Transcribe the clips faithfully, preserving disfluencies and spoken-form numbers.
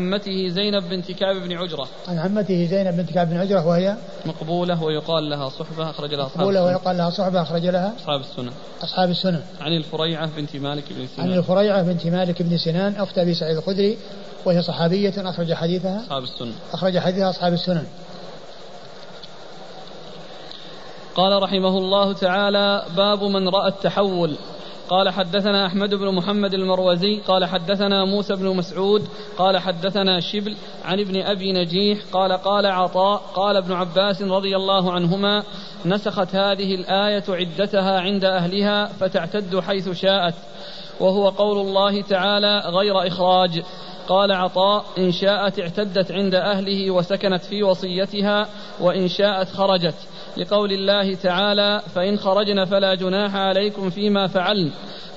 عمته زينب بنت كعب بن عجرة. عن عمته زينب بنت كعب بن عجرة وهي مقبولة ويقال لها صحبة أخرج لها أصحاب مقبولة ويقال لها صحبة أخرج لها أصحاب السنة أصحاب السنة. عن الفريعة بنت مالك بن سنان. عن الفريعة بنت مالك بن سنان أخت أبي سعيد الخدري وهي صحابية أخرج حديثها أصحاب السنة أخرج حديثها أصحاب السنة. قال رحمه الله تعالى باب من رأى التحول. قال حدثنا أحمد بن محمد المروزي قال حدثنا موسى بن مسعود قال حدثنا شبل عن ابن أبي نجيح قال قال عطاء قال ابن عباس رضي الله عنهما نسخت هذه الآية عدتها عند أهلها فتعتد حيث شاءت وهو قول الله تعالى غير إخراج. قال عطاء إن شاءت اعتدت عند أهله وسكنت في وصيتها وإن شاءت خرجت لقول الله تعالى فإن خرجنا فلا جناح عليكم فيما فعلن.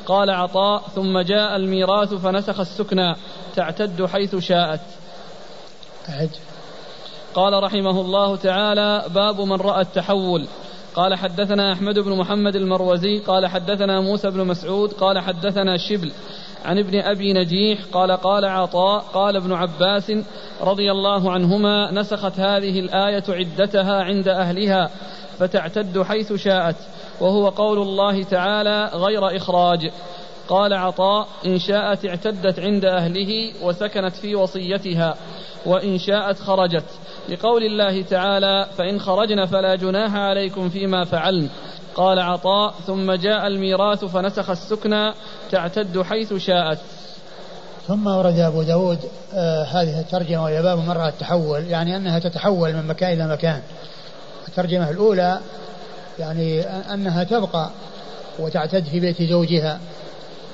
قال عطاء ثم جاء الميراث فنسخ السكنى تعتد حيث شاءت. قال رحمه الله تعالى باب من رأى التحول. قال حدثنا أحمد بن محمد المروزي قال حدثنا موسى بن مسعود قال حدثنا شبل عن ابن أبي نجيح قال قال عطاء قال ابن عباس رضي الله عنهما نسخت هذه الآية عدتها عند أهلها فتعتد حيث شاءت وهو قول الله تعالى غير إخراج. قال عطاء إن شاءت اعتدت عند أهله وسكنت في وصيتها وإن شاءت خرجت لقول الله تعالى فإن خرجنا فلا جناح عليكم فيما فعلن. قال عطاء ثم جاء الميراث فنسخ السكنى تعتد حيث شاءت. ثم ورد أبو داود آه هذه الترجمة وهي باب مرة التحول يعني أنها تتحول من مكان إلى مكان. الترجمة الأولى يعني أنها تبقى وتعتد في بيت زوجها,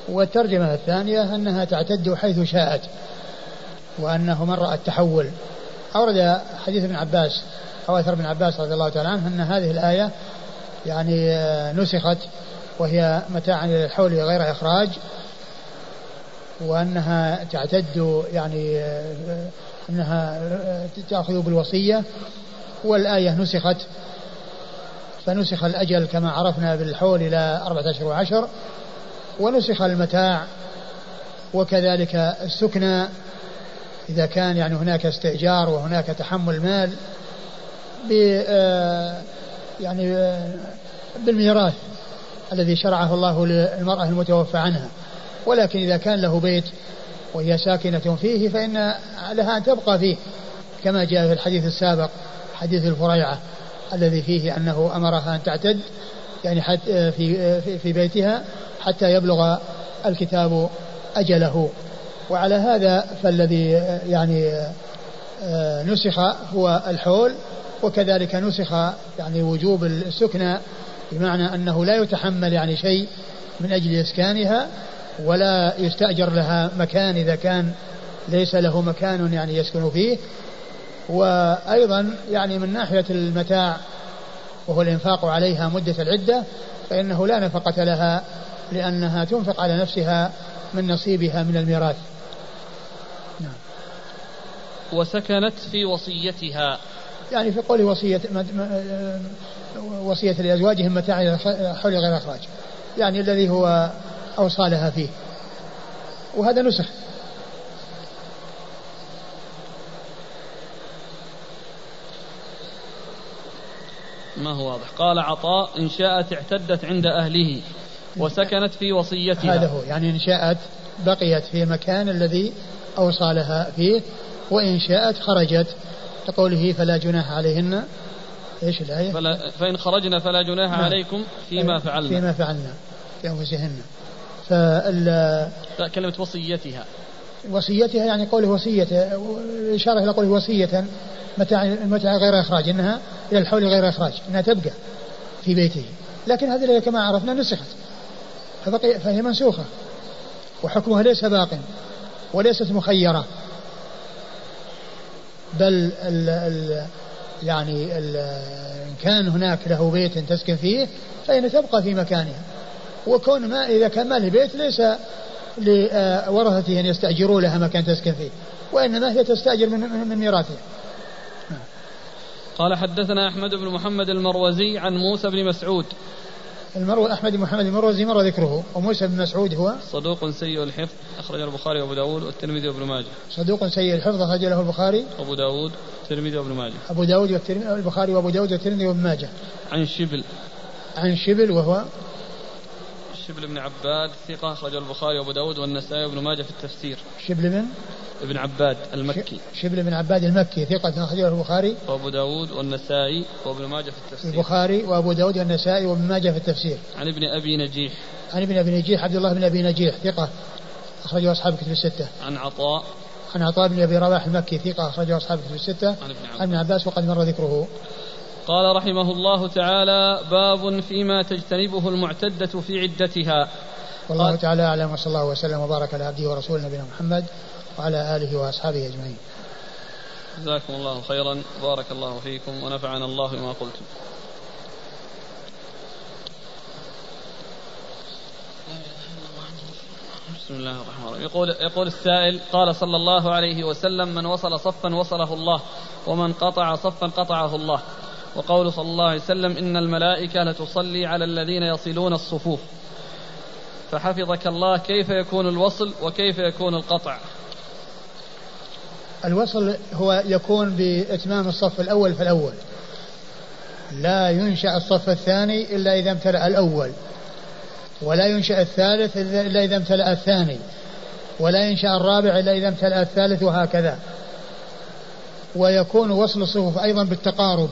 والترجمة الثانية أنها تعتد حيث شاءت وأنه مرة التحول. أورد حديث ابن عباس أو أثر ابن عباس رضي الله تعالى عنه أن هذه الآية يعني نسخت وهي متاعا للحول غير إخراج, وأنها تعتد يعني أنها تأخذ بالوصية, والآية نسخت فنسخ الأجل كما عرفنا بالحول إلى أربعة أشهر وعشر, ونسخ المتاع وكذلك السكنى إذا كان يعني هناك استئجار وهناك تحمل مال يعني بالميراث الذي شرعه الله للمرأة المتوفى عنها. ولكن إذا كان له بيت وهي ساكنة فيه فإن لها أن تبقى فيه كما جاء في الحديث السابق حديث الفريعة الذي فيه أنه أمرها أن تعتد يعني حتى في, في بيتها حتى يبلغ الكتاب أجله. وعلى هذا فالذي يعني نسخ هو الحول, وكذلك نسخ يعني وجوب السكنى بمعنى أنه لا يتحمل يعني شيء من أجل إسكانها ولا يستأجر لها مكان إذا كان ليس له مكان يعني يسكن فيه. وأيضا يعني من ناحية المتاع وهو الإنفاق عليها مدة العدة فإنه لا نفقة لها لأنها تنفق على نفسها من نصيبها من الميراث. وسكنت في وصيتها يعني في قول وصية وصية لأزواجهم متاع حول غير إخراج يعني الذي هو أوصالها فيه, وهذا نسخ. ما هو واضح. قال عطاء إن شاءت اعتدت عند أهله وسكنت في وصيتها, هذا هو يعني إن شاءت بقيت في مكان الذي أوصالها فيه, وإن شاءت خرجت لقوله فلا جناح عليهن ايش الآية فإن خرجنا فلا جناح عليكم فيما فعلنا فيما فعلنا في أنفسهن. فال كلمة وصيتها وصيتها يعني قوله وصية إشارة إلى قوله وصية متاع غير إخراج إنها إلى الحول غير إخراج إنها تبقى في بيته, لكن هذه الآية كما عرفنا نسخت فهي منسوخة وحكمها ليس باق وليست مخيرة, بل ال ال يعني ال إن كان هناك له بيت تسكن فيه فإن تبقى في مكانها, وكون ما إذا كان ما له بيت ليس لورثته أن يستأجروا لها مكان تسكن فيه وإنما هي تستأجر من, من ميراثها. قال حدثنا أحمد بن محمد المروزي عن موسى بن مسعود المروي أحمد محمد المروزي مر ذكره. وموسى بن مسعود هو صدوق سيء الحفظ أخرج البخاري وأبو داود والترمذي وابن ماجه. صدوق سيء الحفظ أخرج له البخاري أبو داود والترمذي وابن ماجه. أبو داود والترمذي البخاري وأبو داود والترمذي وابن ماجه. عن شبل عن شبل وهو شبل بن عباد ثقة أخرج البخاري وأبو داود والنسائي وابن ماجه في التفسير. شبل بن ابن عباد المكي شبل بن عباد المكي ثقة أخرجه البخاري وأبو داود والنسائي وابن ماجه في التفسير. البخاري وأبو داود والنسائي وابن ماجه في التفسير. عن ابن أبي نجيح عن ابن أبي نجيح عبد الله بن أبي نجيح ثقة أخرجه أصحاب كتب الستة. عن عطاء عن عطاء بن أبي رباح المكي ثقة أخرجه أصحاب كتب الستة. عن ابن عباس, عن عباس وقد مر ذكره. قال رحمه الله تعالى باب فيما تجتنبه المعتدة في عدتها. والله تعالى أعلم وصلى الله وسلم وبارك على عبده ورسوله نبينا محمد وعلى آله وأصحابه أجمعين. جزاكم الله خيرا بارك الله فيكم ونفعنا الله بما قلتم. بسم الله الرحمن الرحيم. يقول, يقول السائل قال صلى الله عليه وسلم من وصل صفا وصله الله ومن قطع صفا قطعه الله. وقول صلى الله عليه وسلم إن الملائكة لتصلي على الذين يصلون الصفوف. فحفظك الله كيف يكون الوصل وكيف يكون القطع؟ الوصل هو يكون بإتمام الصف الأول فالأول لا ينشأ الصف الثاني إلا إذا امتلأ الأول, ولا ينشأ الثالث إلا إذا امتلأ الثاني, ولا ينشأ الرابع إلا إذا امتلأ الثالث, وهكذا. ويكون وصل الصفوف أيضا بالتقارب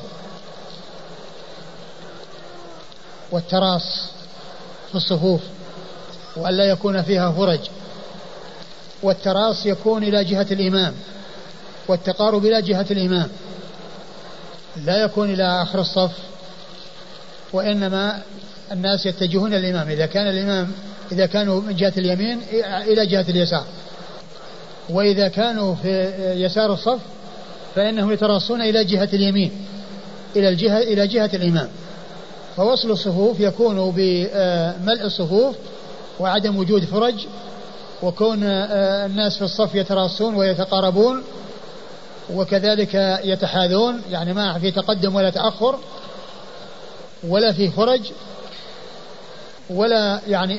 والتراص في الصفوف وألا يكون فيها فرج. والتراص يكون إلى جهة الإمام والتقارب إلى جهة الإمام, لا يكون إلى آخر الصف, وإنما الناس يتجهون الإمام إذا كان الإمام إذا كانوا من جهة اليمين إلى جهة اليسار, وإذا كانوا في يسار الصف فإنهم يتراصون إلى جهة اليمين إلى الجهة إلى جهة الإمام. فوصل الصفوف يكون بملء الصفوف وعدم وجود فرج, وكون الناس في الصف يتراصون ويتقاربون, وكذلك يتحاذون, يعني ما في تقدم ولا تأخر ولا في فرج, ولا يعني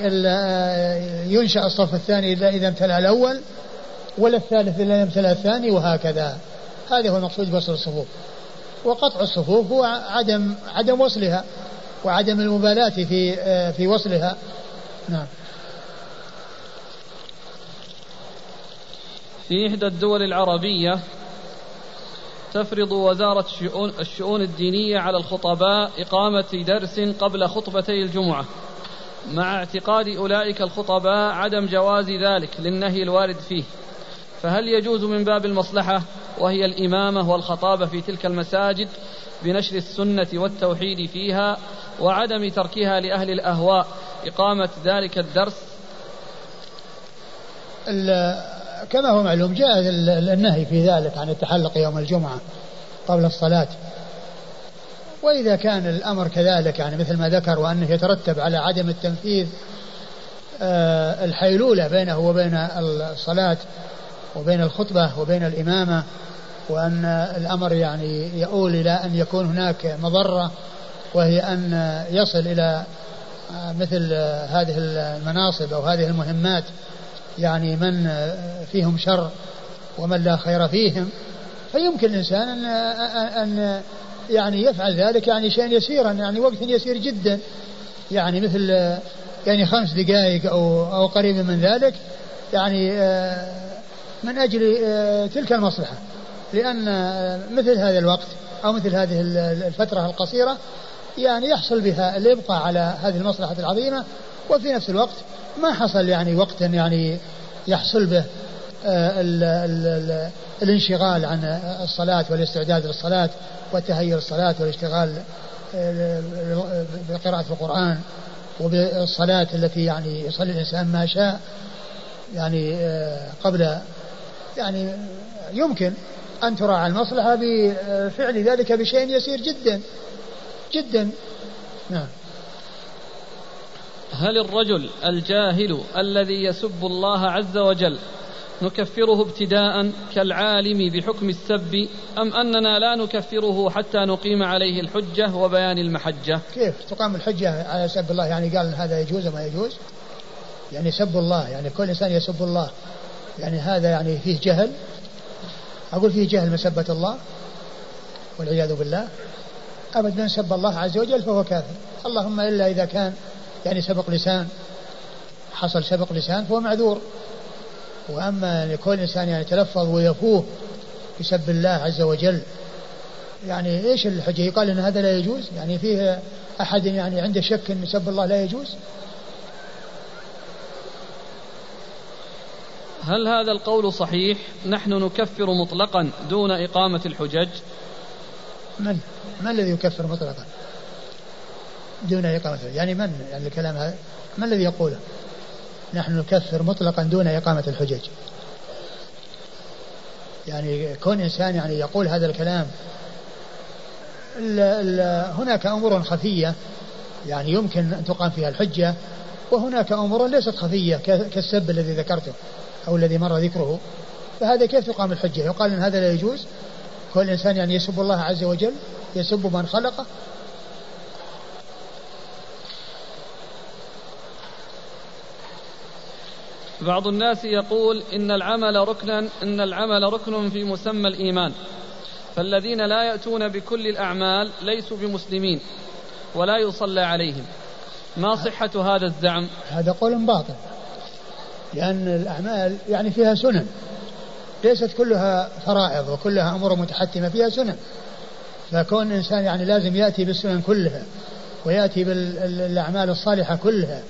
ينشأ الصف الثاني إلا إذا امتلأ الأول ولا الثالث إلا إذا امتلأ الثاني, وهكذا. هذا هو المقصود بوصل الصفوف. وقطع الصفوف هو عدم عدم وصلها وعدم المبالاة في في وصلها. نعم. في إحدى الدول العربية تفرض وزارة الشؤون الدينية على الخطباء إقامة درس قبل خطبتي الجمعة, مع اعتقاد أولئك الخطباء عدم جواز ذلك للنهي الوارد فيه. فهل يجوز من باب المصلحة وهي الإمامة والخطابة في تلك المساجد بنشر السنة والتوحيد فيها وعدم تركها لأهل الأهواء إقامة ذلك الدرس؟ كما هو معلوم جاء النهي في ذلك عن التحلق يوم الجمعة قبل الصلاة, وإذا كان الأمر كذلك يعني مثل ما ذكر, وأنه يترتب على عدم التنفيذ الحيلولة بينه وبين الصلاة وبين الخطبة وبين الإمامة, وأن الأمر يعني يؤول إلى أن يكون هناك مضرة, وهي أن يصل إلى مثل هذه المناصب أو هذه المهمات يعني من فيهم شر ومن لا خير فيهم, فيمكن الإنسان أن, أن يعني يفعل ذلك يعني شيئا يسيرا, يعني وقت يسير جدا, يعني مثل يعني خمس دقائق أو, أو قريب من ذلك, يعني من أجل تلك المصلحة, لأن مثل هذا الوقت أو مثل هذه الفترة القصيرة يعني يحصل بها الإبقاء على هذه المصلحة العظيمة, وفي نفس الوقت ما حصل يعني وقتا يعني يحصل به ال ال ال الانشغال عن الصلاة والاستعداد للصلاة والتهيئ للصلاة والاشتغال بقراءة القرآن وبالصلاة التي يعني يصلي الإنسان ما شاء يعني قبل, يعني يمكن أن تراعى المصلحة بفعل ذلك بشيء يسير جدا جدا. نعم. هل الرجل الجاهل الذي يسب الله عز وجل نكفره ابتداء كالعالم بحكم السب أم أننا لا نكفره حتى نقيم عليه الحجة وبيان المحجة؟ كيف تقام الحجة على سب الله؟ يعني قال هذا يجوز ما يجوز؟ يعني سب الله، يعني كل إنسان يسب الله، يعني هذا يعني فيه جهل؟ أقول فيه جهل مسبة الله والعياذ بالله. أبدا سب الله عز وجل فهو كافر، اللهم إلا إذا كان يعني سبق لسان، حصل سبق لسان فهو معذور. وأما لكل إنسان يعني يتلفظ ويفوه بسب الله عز وجل، يعني إيش الحجة؟ يقال إن هذا لا يجوز؟ يعني فيه أحد يعني عنده شك إن سب الله لا يجوز؟ هل هذا القول صحيح؟ نحن نكفر مطلقا دون إقامة الحجج. من ما الذي يكفر مطلقا دون إقامة؟ يعني من يعني الكلام هذا؟ ما الذي يقوله؟ نحن نكفر مطلقا دون إقامة الحجج، يعني كون إنسان يعني يقول هذا الكلام. لا لا، هناك أمور خفية يعني يمكن أن تقام فيها الحجة، وهناك أمور ليست خفية كالسب الذي ذكرته أو الذي مر ذكره، فهذا كيف تقام الحجة؟ يقال أن هذا لا يجوز؟ كل إنسان يعني يسب الله عز وجل، يسب من خلقه. بعض الناس يقول إن العمل ركنا إن العمل ركن في مسمى الإيمان، فالذين لا يأتون بكل الأعمال ليسوا بمسلمين ولا يصلى عليهم، ما صحة هذا الزعم؟ هذا قول باطل، لأن الأعمال يعني فيها سنن، ليست كلها فرائض وكلها أمور متحتمة، فيها سنن. فكون إنسان يعني لازم يأتي بالسنن كلها ويأتي بالأعمال الصالحة كلها،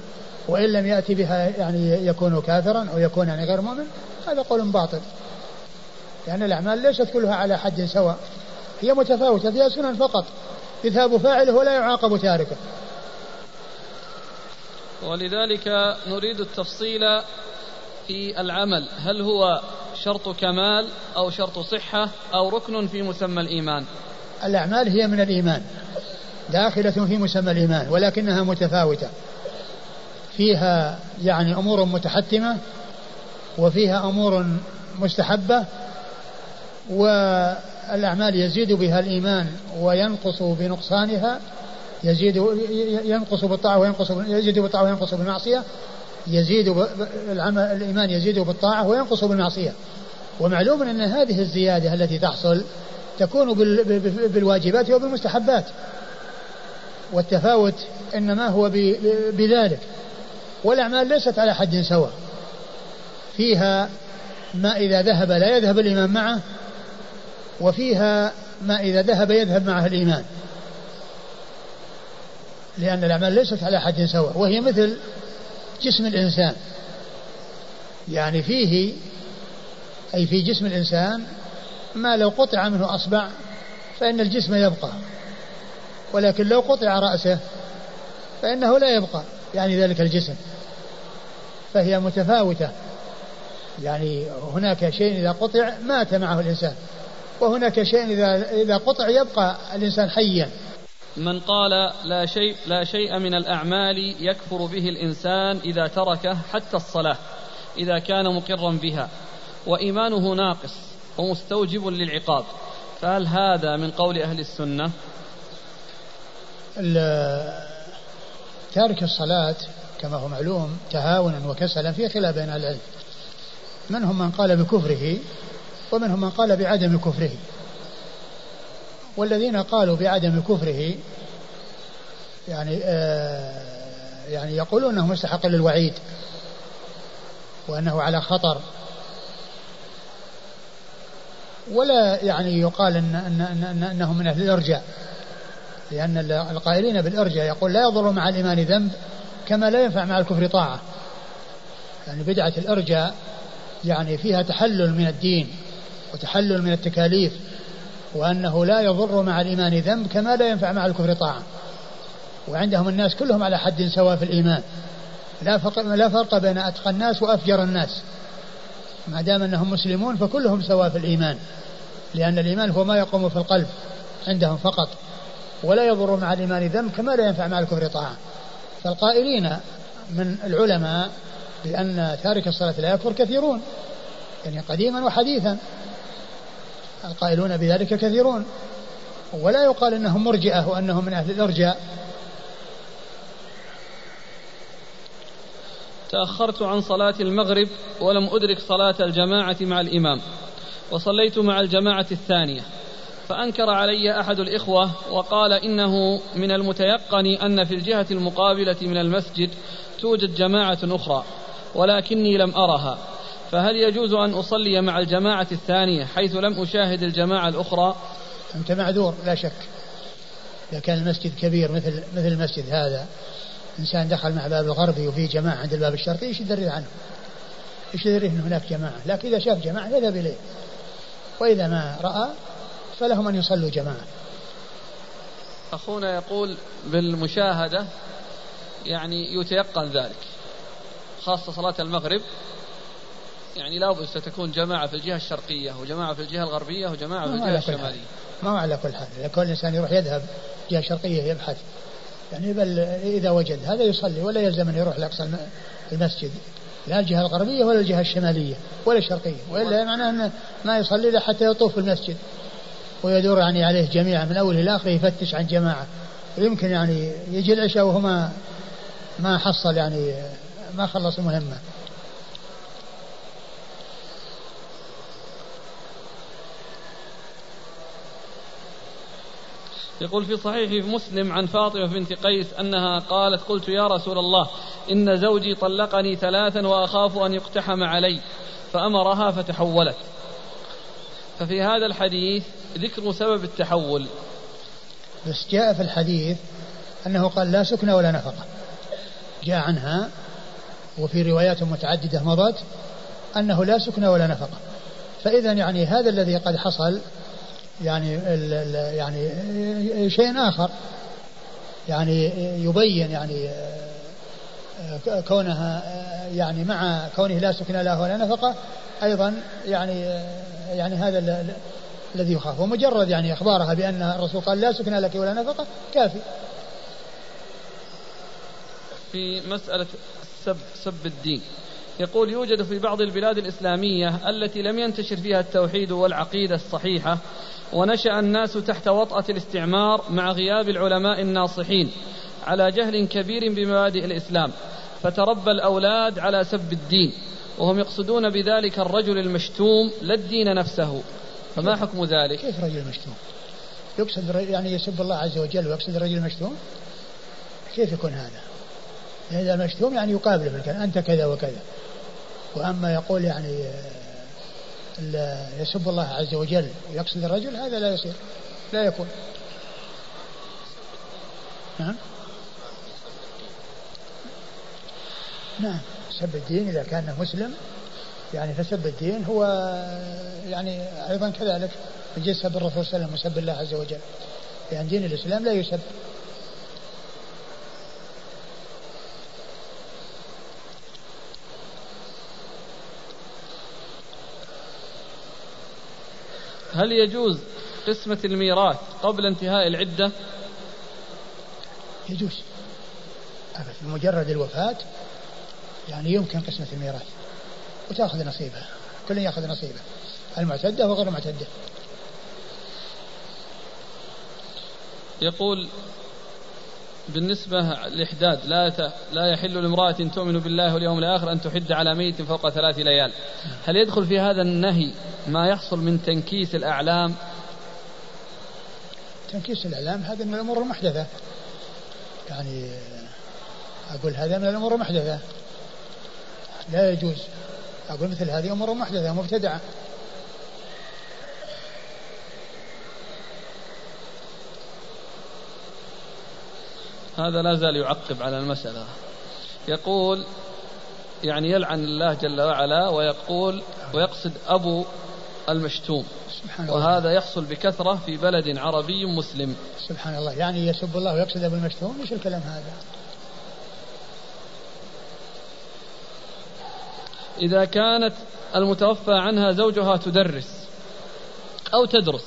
وإن لم يأتي بها يعني يكون كافرا أو يكون يعني غير مؤمن، هذا قول باطل، لأن يعني الأعمال ليست كلها على حد سواء، هي متفاوتة، فيها سنن فقط يثاب فاعله ولا يعاقب تاركه. ولذلك نريد التفصيل في العمل، هل هو شرط كمال أو شرط صحة أو ركن في مسمى الإيمان؟ الأعمال هي من الإيمان، داخلة في مسمى الإيمان، ولكنها متفاوتة، فيها يعني أمور متحتمة وفيها أمور مستحبة، والأعمال يزيد بها الإيمان وينقص بنقصانها، يزيد ينقص بالطاعة وينقص يزيد بالطاعة وينقص بالمعصية، يزيد الإيمان يزيد بالطاعة وينقص بالمعصية. ومعلوم أن هذه الزيادة التي تحصل تكون بالواجبات وبالمستحبات، والتفاوت إنما هو بذلك. والأعمال ليست على حد سواء، فيها ما إذا ذهب لا يذهب الإيمان معه، وفيها ما إذا ذهب يذهب معه الإيمان، لأن الأعمال ليست على حد سواء، وهي مثل جسم الإنسان، يعني فيه أي في جسم الإنسان ما لو قطع منه أصبع فإن الجسم يبقى، ولكن لو قطع رأسه فإنه لا يبقى يعني ذلك الجسم، فهي متفاوتة، يعني هناك شيء إذا قطع مات معه الإنسان، وهناك شيء إذا قطع يبقى الإنسان حيا. من قال لا شيء لا شيء من الأعمال يكفر به الإنسان إذا تركه حتى الصلاة إذا كان مقرا بها وإيمانه ناقص ومستوجب للعقاب، فهل هذا من قول أهل السنة؟ تارك الصلاة كما هو معلوم تهاونا وكسلا في خلاف بين العلم، منهم من قال بكفره ومنهم من قال بعدم كفره، والذين قالوا بعدم كفره يعني آه يعني يقولون أنه مستحق للوعيد وأنه على خطر، ولا يعني يقال إن إن إن أنه من أهل الإرجاء، لأن القائلين بالإرجاء يقول لا يضر مع الإيمان ذنب كما لا ينفع مع الكفر طاعة، يعني بدعة الإرجاء يعني فيها تحلل من الدين وتحلل من التكاليف، وأنه لا يضر مع الإيمان ذنب كما لا ينفع مع الكفر طاعة، وعندهم الناس كلهم على حد سواء في الإيمان، لا فرق, لا فرق بين أتقى الناس وأفجر الناس، ما دام أنهم مسلمون فكلهم سواء في الإيمان، لأن الإيمان هو ما يقوم في القلب عندهم فقط، ولا يضر مع الإيمان ذنب كما لا ينفع مع الكفر طاعة. فالقائلين من العلماء بأن تارك الصلاة لا يكفر كثيرون، يعني قديما وحديثا القائلون بذلك كثيرون, ولا يقال أنهم مرجئة وأنهم من أهل الإرجاء. تأخرت عن صلاة المغرب ولم أدرك صلاة الجماعة مع الإمام, وصليت مع الجماعة الثانية, فأنكر علي أحد الإخوة وقال إنه من المتيقن أن في الجهة المقابلة من المسجد توجد جماعة أخرى ولكني لم أرها, فهل يجوز أن أصلي مع الجماعة الثانية حيث لم أشاهد الجماعة الأخرى؟ أنت معذور لا شك, إذا كان المسجد كبير مثل مثل المسجد هذا, إنسان دخل مع باب الغربي وفي جماعة عند الباب الشرقي, إيش يدري عنه؟ إيش يدري إن هناك جماعة؟ لكن إذا شاف جماعة ذهب إليه, وإذا ما رأى فلهم أن يصلوا جماعة. أخونا يقول بالمشاهدة يعني يتيقن ذلك, خاصة صلاة المغرب يعني لابد ستكون جماعة في الجهة الشرقية وجماعة في الجهة الغربية وجماعة في الجهة الشمالية. ما على كل حال, لكل إنسان يروح يذهب جهة شرقية يبحث يعني, بل إذا وجد هذا يصلي, ولا يلزم أن يروح لأقصى المسجد, لا الجهة الغربية ولا الجهة الشمالية ولا الشرقية, وإلا معناه أنه ما يصلي إلا حتى يطوف المسجد ويدور يعني عليه جميعا من أوله إلى آخره, يفتش عن جماعة, ويمكن يعني يجي العشاء وهما ما حصل يعني ما خلص المهمة. يقول في صحيح مسلم عن فاطمة بنت قيس أنها قالت قلت يا رسول الله إن زوجي طلقني ثلاثا وأخاف أن يقتحم علي, فأمرها فتحولت, ففي هذا الحديث ذكر سبب التحول. بس جاء في الحديث أنه قال لا سكن ولا نفقة, جاء عنها وفي روايات متعددة مضت أنه لا سكن ولا نفقة, فإذا يعني هذا الذي قد حصل يعني يعني شيء آخر يعني يبين يعني كونها يعني مع كونه لا سكن له ولا نفقة أيضا يعني يعني هذا الذي يخاف, ومجرد يعني إخبارها بأن الرسول قال لا سكن لك ولا نفقة كافي. في مسألة سب, سب الدين يقول يوجد في بعض البلاد الإسلامية التي لم ينتشر فيها التوحيد والعقيدة الصحيحة, ونشأ الناس تحت وطأة الاستعمار مع غياب العلماء الناصحين على جهل كبير بمبادئ الإسلام, فتربى الأولاد على سب الدين وهم يقصدون بذلك الرجل المشتوم لا الدين نفسه, فما حكم ذلك؟ كيف رجل مشتوم؟ يقصد يعني يسب الله عز وجل ويقصد رجل مشتوم؟ كيف يكون هذا؟ هذا مشتوم يعني يقابله بالكلام أنت كذا وكذا, وأما يقول يعني يسب الله عز وجل ويقصد الرجل هذا لا يصير لا يكون. نعم نعم سب الدين إذا كان مسلم يعني فسب الدين هو يعني أيضا كذلك من جنس سب الرسول صلى الله عليه وسلم وسب الله عز وجل, يعني دين الإسلام لا يسب. هل يجوز قسمة الميراث قبل انتهاء العدة؟ يجوز بمجرد الوفاة يعني يمكن قسمة الميراث وتأخذ نصيبها, كل يأخذ نصيبه المعتدة وغير المعتدة. يقول بالنسبة للإحداد لا, لا يحل لامرأة تؤمن بالله واليوم الآخر أن تحد على ميت فوق ثلاث ليال, هل يدخل في هذا النهي ما يحصل من تنكيس الأعلام؟ تنكيس الأعلام هذا من الأمور المحدثة, يعني أقول هذا من الأمور المحدثة لا يجوز, أقول مثل هذه أمور محدثة مبتدعة. هذا لا زال يعقب على المسألة, يقول يعني يلعن الله جل وعلا ويقول ويقصد أبو المشتوم, وهذا يحصل بكثرة في بلد عربي مسلم. سبحان الله, يعني يسب الله ويقصد أبو المشتوم, إيش الكلام هذا؟ إذا كانت المتوفى عنها زوجها تدرس أو تدرس,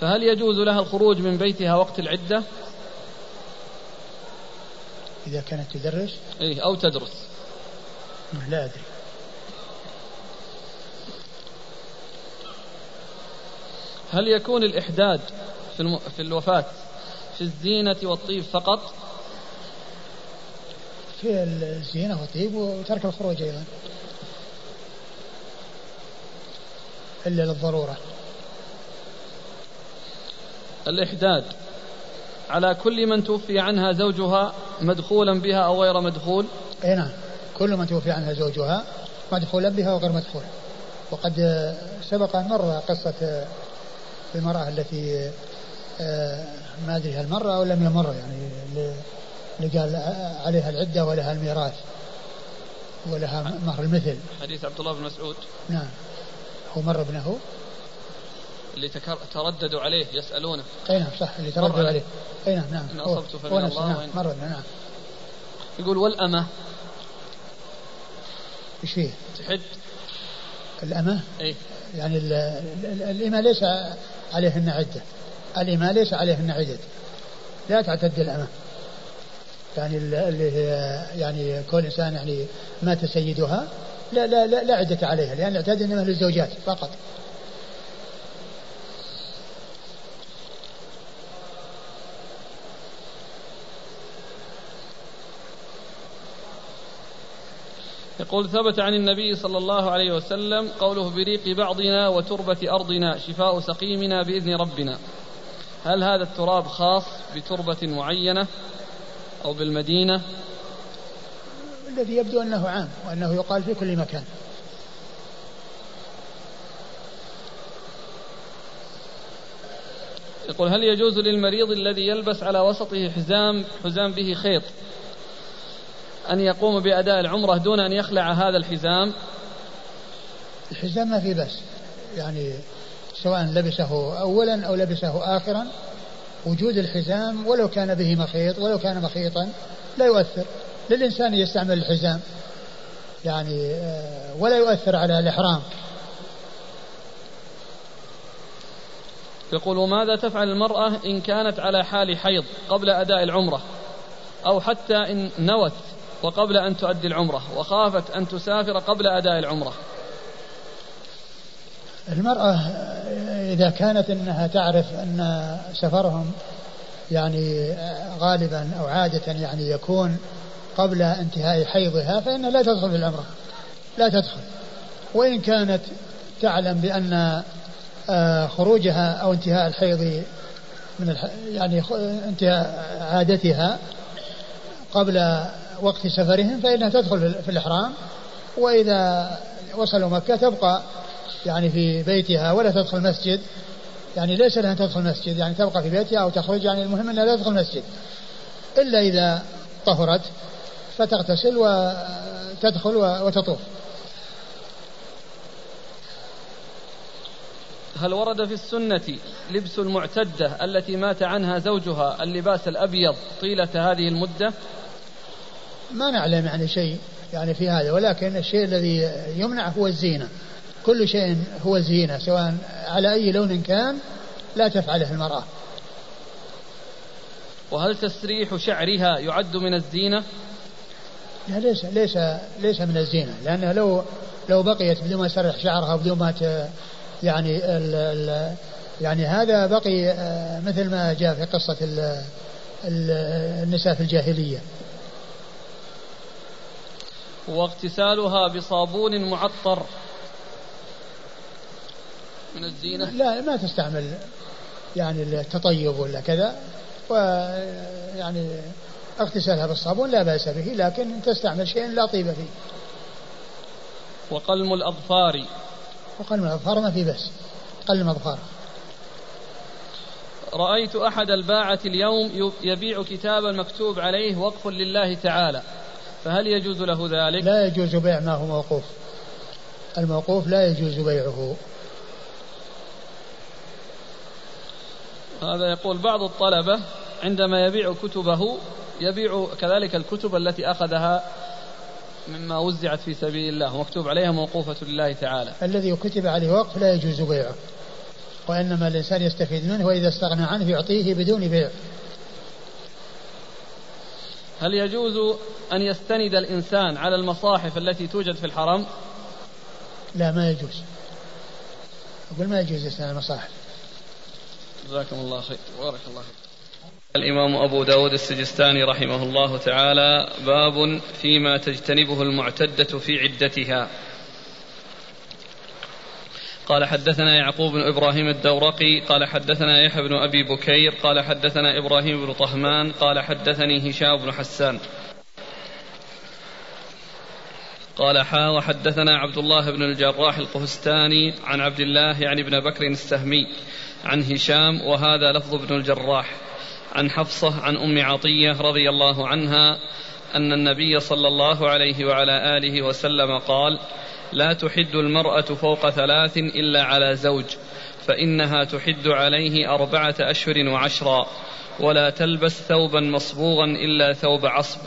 فهل يجوز لها الخروج من بيتها وقت العدة؟ إذا كانت تدرس إيه أو تدرس لا أدري. هل يكون الإحداد في, الم... في الوفاة في الزينة والطيب فقط؟ في الزينة والطيب وترك الخروج أيضا إلا للضرورة. الإحداد على كل من توفي عنها زوجها مدخولا بها أو غير مدخول؟ أي نعم، كل من توفي عنها زوجها مدخولا بها وغير مدخول. وقد سبق أن مر قصة المرأة التي ما أدري هل مر أو لم يمر، يعني اللي قال عليها العدة ولها الميراث ولها مهر المثل، حديث عبد الله بن مسعود. نعم، هو مر ابنه اللي تكر... ترددوا عليه يسألونه. اي نعم صح، اللي ترددوا عليه. اي نعم نعم إن أصبت فمن الله. نعم. نعم. يقول والأمة ايش فيه؟ تحد الأمة. اي يعني الإمة ليس عليهن عدة، الإمة ليس عليهن عدة، لا تعتد الأمة. يعني اللي يعني كل إنسان يعني مات سيدها لا لا لا, لا عدة عليها، لأن اعتاد إنما للزوجات فقط. يقول ثبت عن النبي صلى الله عليه وسلم قوله بريق بعضنا وتربة أرضنا شفاء سقيمنا بإذن ربنا، هل هذا التراب خاص بتربة معينة أو بالمدينة؟ الذي يبدو أنه عام وأنه يقال في كل مكان. يقول هل يجوز للمريض الذي يلبس على وسطه حزام حزام به خيط أن يقوم بأداء العمرة دون أن يخلع هذا الحزام؟ الحزام ما في بس، يعني سواء لبسه أولا أو لبسه آخرا، وجود الحزام ولو كان به مخيط ولو كان مخيطا لا يؤثر، للإنسان يستعمل الحزام يعني ولا يؤثر على الإحرام. يقول وماذا تفعل المرأة إن كانت على حال حيض قبل أداء العمرة، أو حتى إن نوت وقبل أن تؤدي العمرة وخافت أن تسافر قبل أداء العمرة؟ المرأة إذا كانت أنها تعرف أن سفرهم يعني غالبا أو عادة يعني يكون قبل انتهاء حيضها فإنها لا تدخل في العمرة، لا تدخل. وإن كانت تعلم بأن خروجها أو انتهاء الحيض من يعني انتهاء عادتها قبل وقت سفرهم فإنها تدخل في الإحرام، وإذا وصلوا مكة تبقى يعني في بيتها ولا تدخل مسجد، يعني ليس لها تدخل مسجد، يعني تبقى في بيتها أو تخرج، يعني المهم أنها لا تدخل مسجد إلا إذا طهرت فتغتسل وتدخل وتطوف. هل ورد في السنة لبس المعتدة التي مات عنها زوجها اللباس الأبيض طيلة هذه المدة؟ ما نعلم يعني شيء يعني في هذا، ولكن الشيء الذي يمنع هو الزينة. كل شيء هو الزينة سواء على أي لون كان لا تفعله المرأة. وهل تسريح شعرها يعد من الزينة؟ لا ليس ليس ليس من الزينة، لأنها لو لو بقيت بدون ما تسرح شعرها بدون ما يعني ال ال يعني هذا بقي مثل ما جاء في قصة ال ال النساء في الجاهلية. واغتسالها بصابون معطر من الزينة؟ لا ما تستعمل يعني التطيب ولا كذا، ويعني اغتسالها بالصابون لا بأس به، لكن تستعمل شيء لا طيب فيه. وقلم الأظفار؟ وقلم الأظفار ما في بس، قلم الأظفار. رأيت أحد الباعة اليوم يبيع كتابا مكتوب عليه وقف لله تعالى، فهل يجوز له ذلك؟ لا يجوز بيع ما هو موقوف، الموقوف لا يجوز بيعه. هذا يقول بعض الطلبة عندما يبيع كتبه يبيع كذلك الكتب التي أخذها مما وزعت في سبيل الله ومكتوب عليها موقوفة لله تعالى. الذي كتب عليه وقف لا يجوز بيعه، وإنما الإنسان يستفيد منه، وإذا استغنى عنه يعطيه بدون بيع. هل يجوز أن يستند الإنسان على المصاحف التي توجد في الحرم؟ لا ما يجوز، أقول ما يجوز يستند على المصاحف، جزاكم الله خير وبارك الله فيك. الإمام أبو داود السجستاني رحمه الله تعالى: باب فيما تجتنبه المعتدة في عدتها. قال: حدثنا يعقوب بن إبراهيم الدورقي قال: حدثنا يحيى بن أبي بكير قال: حدثنا إبراهيم بن طهمان قال: حدثني هشام بن حسان قال: حا وحدثنا عبد الله بن الجراح القهستاني عن عبد الله يعني بن بكر السهمي عن هشام، وهذا لفظ ابن الجراح، عن حفصة عن أم عطية رضي الله عنها أن النبي صلى الله عليه وعلى آله وسلم قال: لا تحد المرأة فوق ثلاث إلا على زوج، فإنها تحد عليه أربعة أشهر وعشرا، ولا تلبس ثوبا مصبوغا إلا ثوب عصب،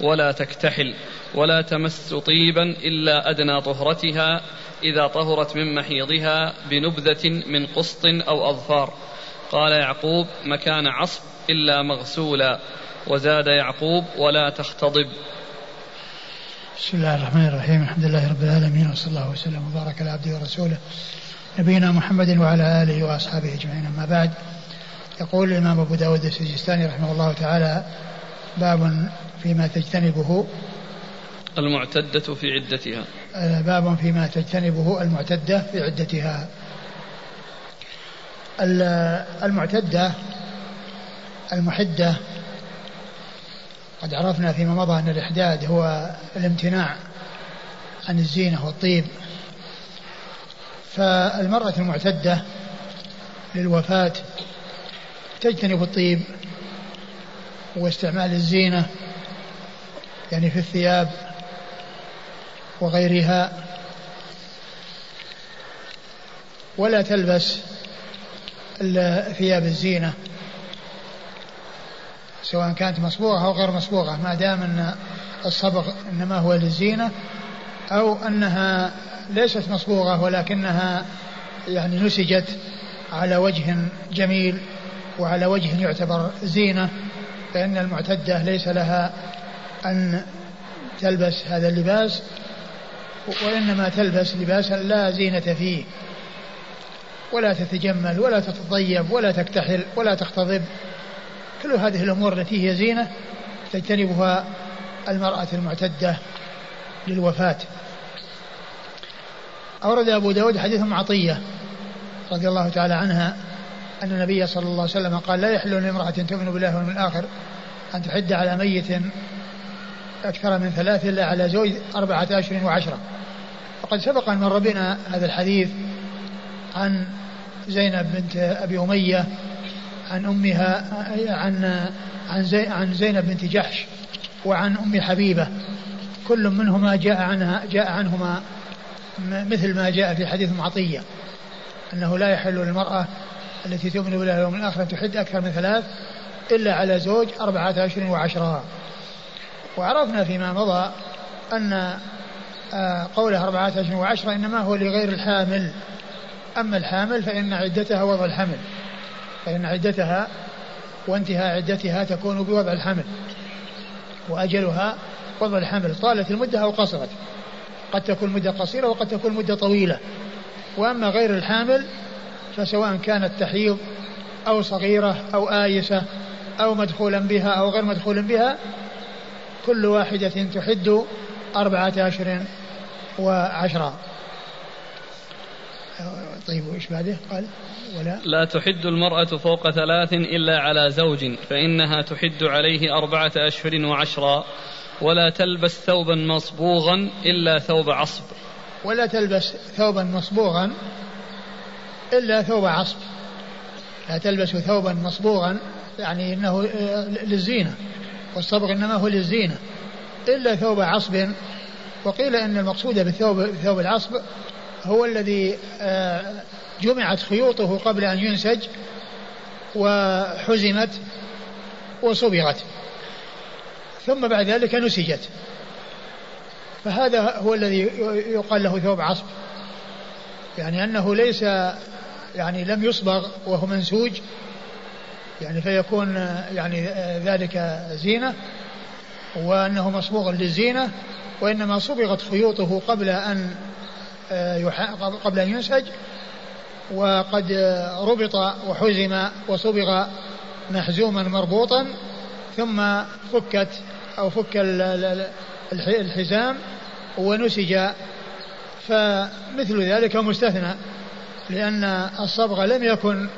ولا تكتحل، ولا تمس طيبا إلا أدنى طهرتها إذا طهرت من محيضها بنبذة من قسط أو أظفار. قال يعقوب: مكان عصب إلا مغسولا. وزاد يعقوب: ولا تختضب. بسم الله الرحمن الرحيم، الحمد لله رب العالمين، وصلى الله وسلم وبارك على عبده ورسوله نبينا محمد وعلى آله وأصحابه أجمعين، أما بعد. يقول الإمام أبو داود السجستاني رحمه الله تعالى: باب فيما تجتنبه المعتدة في عدتها. باب فيما تجتنبه المعتدة في عدتها. المعتدة المحدة قد عرفنا فيما مضى أن الإحداد هو الامتناع عن الزينة والطيب، فالمرأة المعتدة للوفاة تجتنب الطيب واستعمال الزينة يعني في الثياب وغيرها، ولا تلبس ثياب الزينة سواء كانت مصبوغة أو غير مصبوغة، ما دام أن الصبغ إنما هو للزينة، أو أنها ليست مصبوغة ولكنها يعني نسجت على وجه جميل وعلى وجه يعتبر زينة، فإن المعتدة ليس لها أن تلبس هذا اللباس، وإنما تلبس لباسا لا زينة فيه، ولا تتجمل ولا تتطيب ولا تكتحل ولا تختضب، كل هذه الأمور التي هي زينة تجتنبها المرأة المعتدة للوفاة. أورد أبو داود حديث أم عطية رضي الله تعالى عنها أن النبي صلى الله عليه وسلم قال: لا يحل لامرأة تؤمن بالله واليوم الآخر أن تحد على ميت أكثر من ثلاث إلا على زوج أربعة أشهر وعشرة. وقد سبق أن مر بنا هذا الحديث عن زينب بنت أبي أمية عن أمها عن عن زي عن زينب بنت جحش وعن أم حبيبة، كل منهما جاء عنها جاء عنهما مثل ما جاء في حديث أم عطية أنه لا يحل للمرأة التي تؤمن بالله واليوم الآخر أن تحد أكثر من ثلاث إلا على زوج أربعة أشهر وعشرة. وعرفنا فيما مضى أن قوله أربعة أشهر وعشرة إنما هو لغير الحامل، أما الحامل فإن عدتها وضع الحمل، فإن عدتها وانتهاء عدتها تكون بوضع الحمل، وأجلها وضع الحمل، طالت المدة أو قصرت، قد تكون مدة قصيرة وقد تكون مدة طويلة. وأما غير الحامل فسواء كانت تحيض أو صغيرة أو آيسة أو مدخولا بها أو غير مدخول بها، كل واحدة تحد أربعة أشهر وعشرة. طيب وإيش بعده؟ قال: ولا لا تحد المرأة فوق ثلاث إلا على زوج، فإنها تحد عليه أربعة أشهر وعشرة، ولا تلبس ثوبا مصبوغا إلا ثوب عصب. ولا تلبس ثوبا مصبوغا إلا ثوب عصب، لا تلبس ثوبا مصبوغا يعني إنه للزينة، والصبغ إنما هو للزينة، إلا ثوب عصب. وقيل إن المقصود بالثوب ثوب العصب هو الذي جمعت خيوطه قبل أن ينسج وحزمت وصبغت ثم بعد ذلك نسجت، فهذا هو الذي يقال له ثوب عصب، يعني أنه ليس يعني لم يصبغ وهو منسوج يعني فيكون يعني ذلك زينة، وأنه مصبوغ للزينة، وإنما صبغت خيوطه قبل أن قبل أن ينسج وقد ربط وحزم وصبغ محزوما مربوطا، ثم فكت أو فك الحزام ونسج، فمثل ذلك مستثنى، لأن الصبغ لم يكن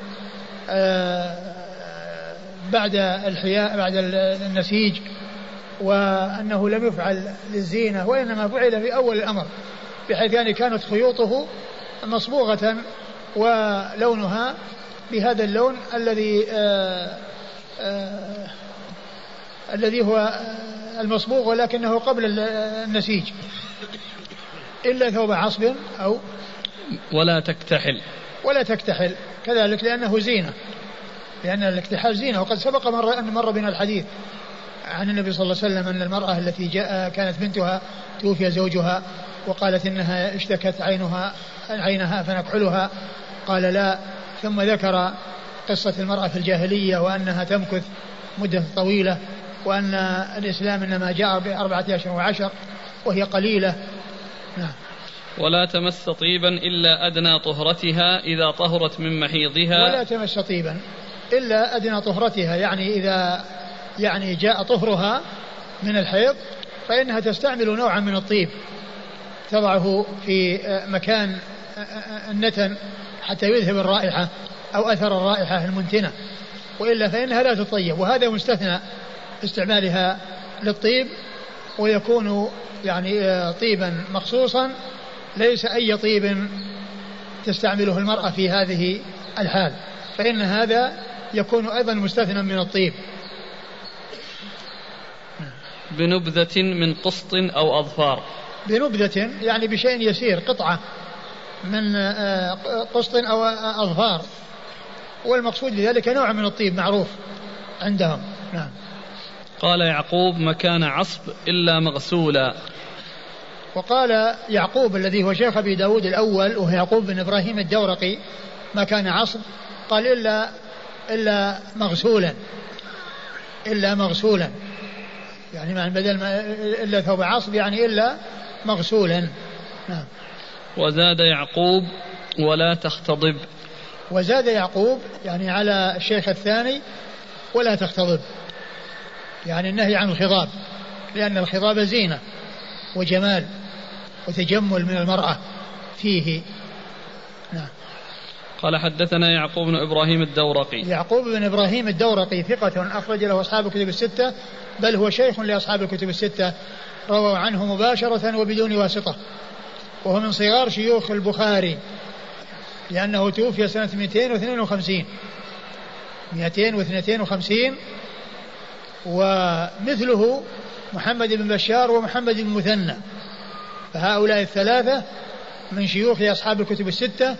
بعد الحياء بعد النسيج، وأنه لم يفعل للزينة، وإنما فعل في أول الأمر، بحيث يعني كانت خيوطه مصبوغة ولونها بهذا اللون الذي آآ آآ الذي هو المصبوغ، ولكنه قبل النسيج، إلا ثوب عصب أو ولا تكتحل ولا تكتحل كذلك، لأنه زينة، لأن الاكتحال زينة. وقد سبق مرة أن مر بنا الحديث عن النبي صلى الله عليه وسلم أن المرأة التي جاء كانت بنتها توفي زوجها، وقالت إنها اشتكت عينها عينها فنكحلها، قال لا، ثم ذكر قصة المرأة في الجاهلية وأنها تمكث مدة طويلة، وأن الإسلام إنما جاء بأربعة أشهر وعشر وهي قليلة. نعم. ولا تمس طيبا إلا أدنى طهرتها إذا طهرت من محيضها. ولا تمس طيبا إلا أدنى طهرتها، يعني إذا يعني جاء طهرها من الحيض فإنها تستعمل نوعا من الطيب تضعه في مكان النتن حتى يذهب الرائحة أو أثر الرائحة المنتنة، وإلا فإنها لا تطيب، وهذا مستثنى استعمالها للطيب، ويكون يعني طيبا مخصوصا ليس أي طيب تستعمله المرأة في هذه الحال، فإن هذا يكون أيضا مستثنى من الطيب. بنبذة من قسط أو أظفار. بنبذة يعني بشيء يسير، قطعة من قسط أو أظفار، والمقصود لذلك نوع من الطيب معروف عندهم. نعم. قال يعقوب مكان عصب إلا مغسولا. وقال يعقوب الذي هو شيخ أبي داود الأول، وهو يعقوب بن إبراهيم الدورقي، مكان عصب، قال إلا إلا مغسولا، إلا مغسولا يعني بدل ما إلا ثوب عصب يعني إلا مغسولا. نعم. وزاد يعقوب ولا تختضب. وزاد يعقوب يعني على الشيخ الثاني ولا تختضب، يعني النهي عن الخضاب، لأن الخضاب زينة وجمال وتجمل من المرأة فيه. نعم. قال حدثنا يعقوب بن إبراهيم الدورقي. يعقوب بن إبراهيم الدورقي ثقة، أخرج له أصحاب الكتب الستة، بل هو شيخ لأصحاب الكتب الستة، رووا عنه مباشرة وبدون واسطة، وهو من صغار شيوخ البخاري، لأنه توفي سنة مئتين واثنين وخمسين مئتين واثنين وخمسين. ومثله محمد بن بشار ومحمد بن المثنى، فهؤلاء الثلاثة من شيوخ أصحاب الكتب الستة،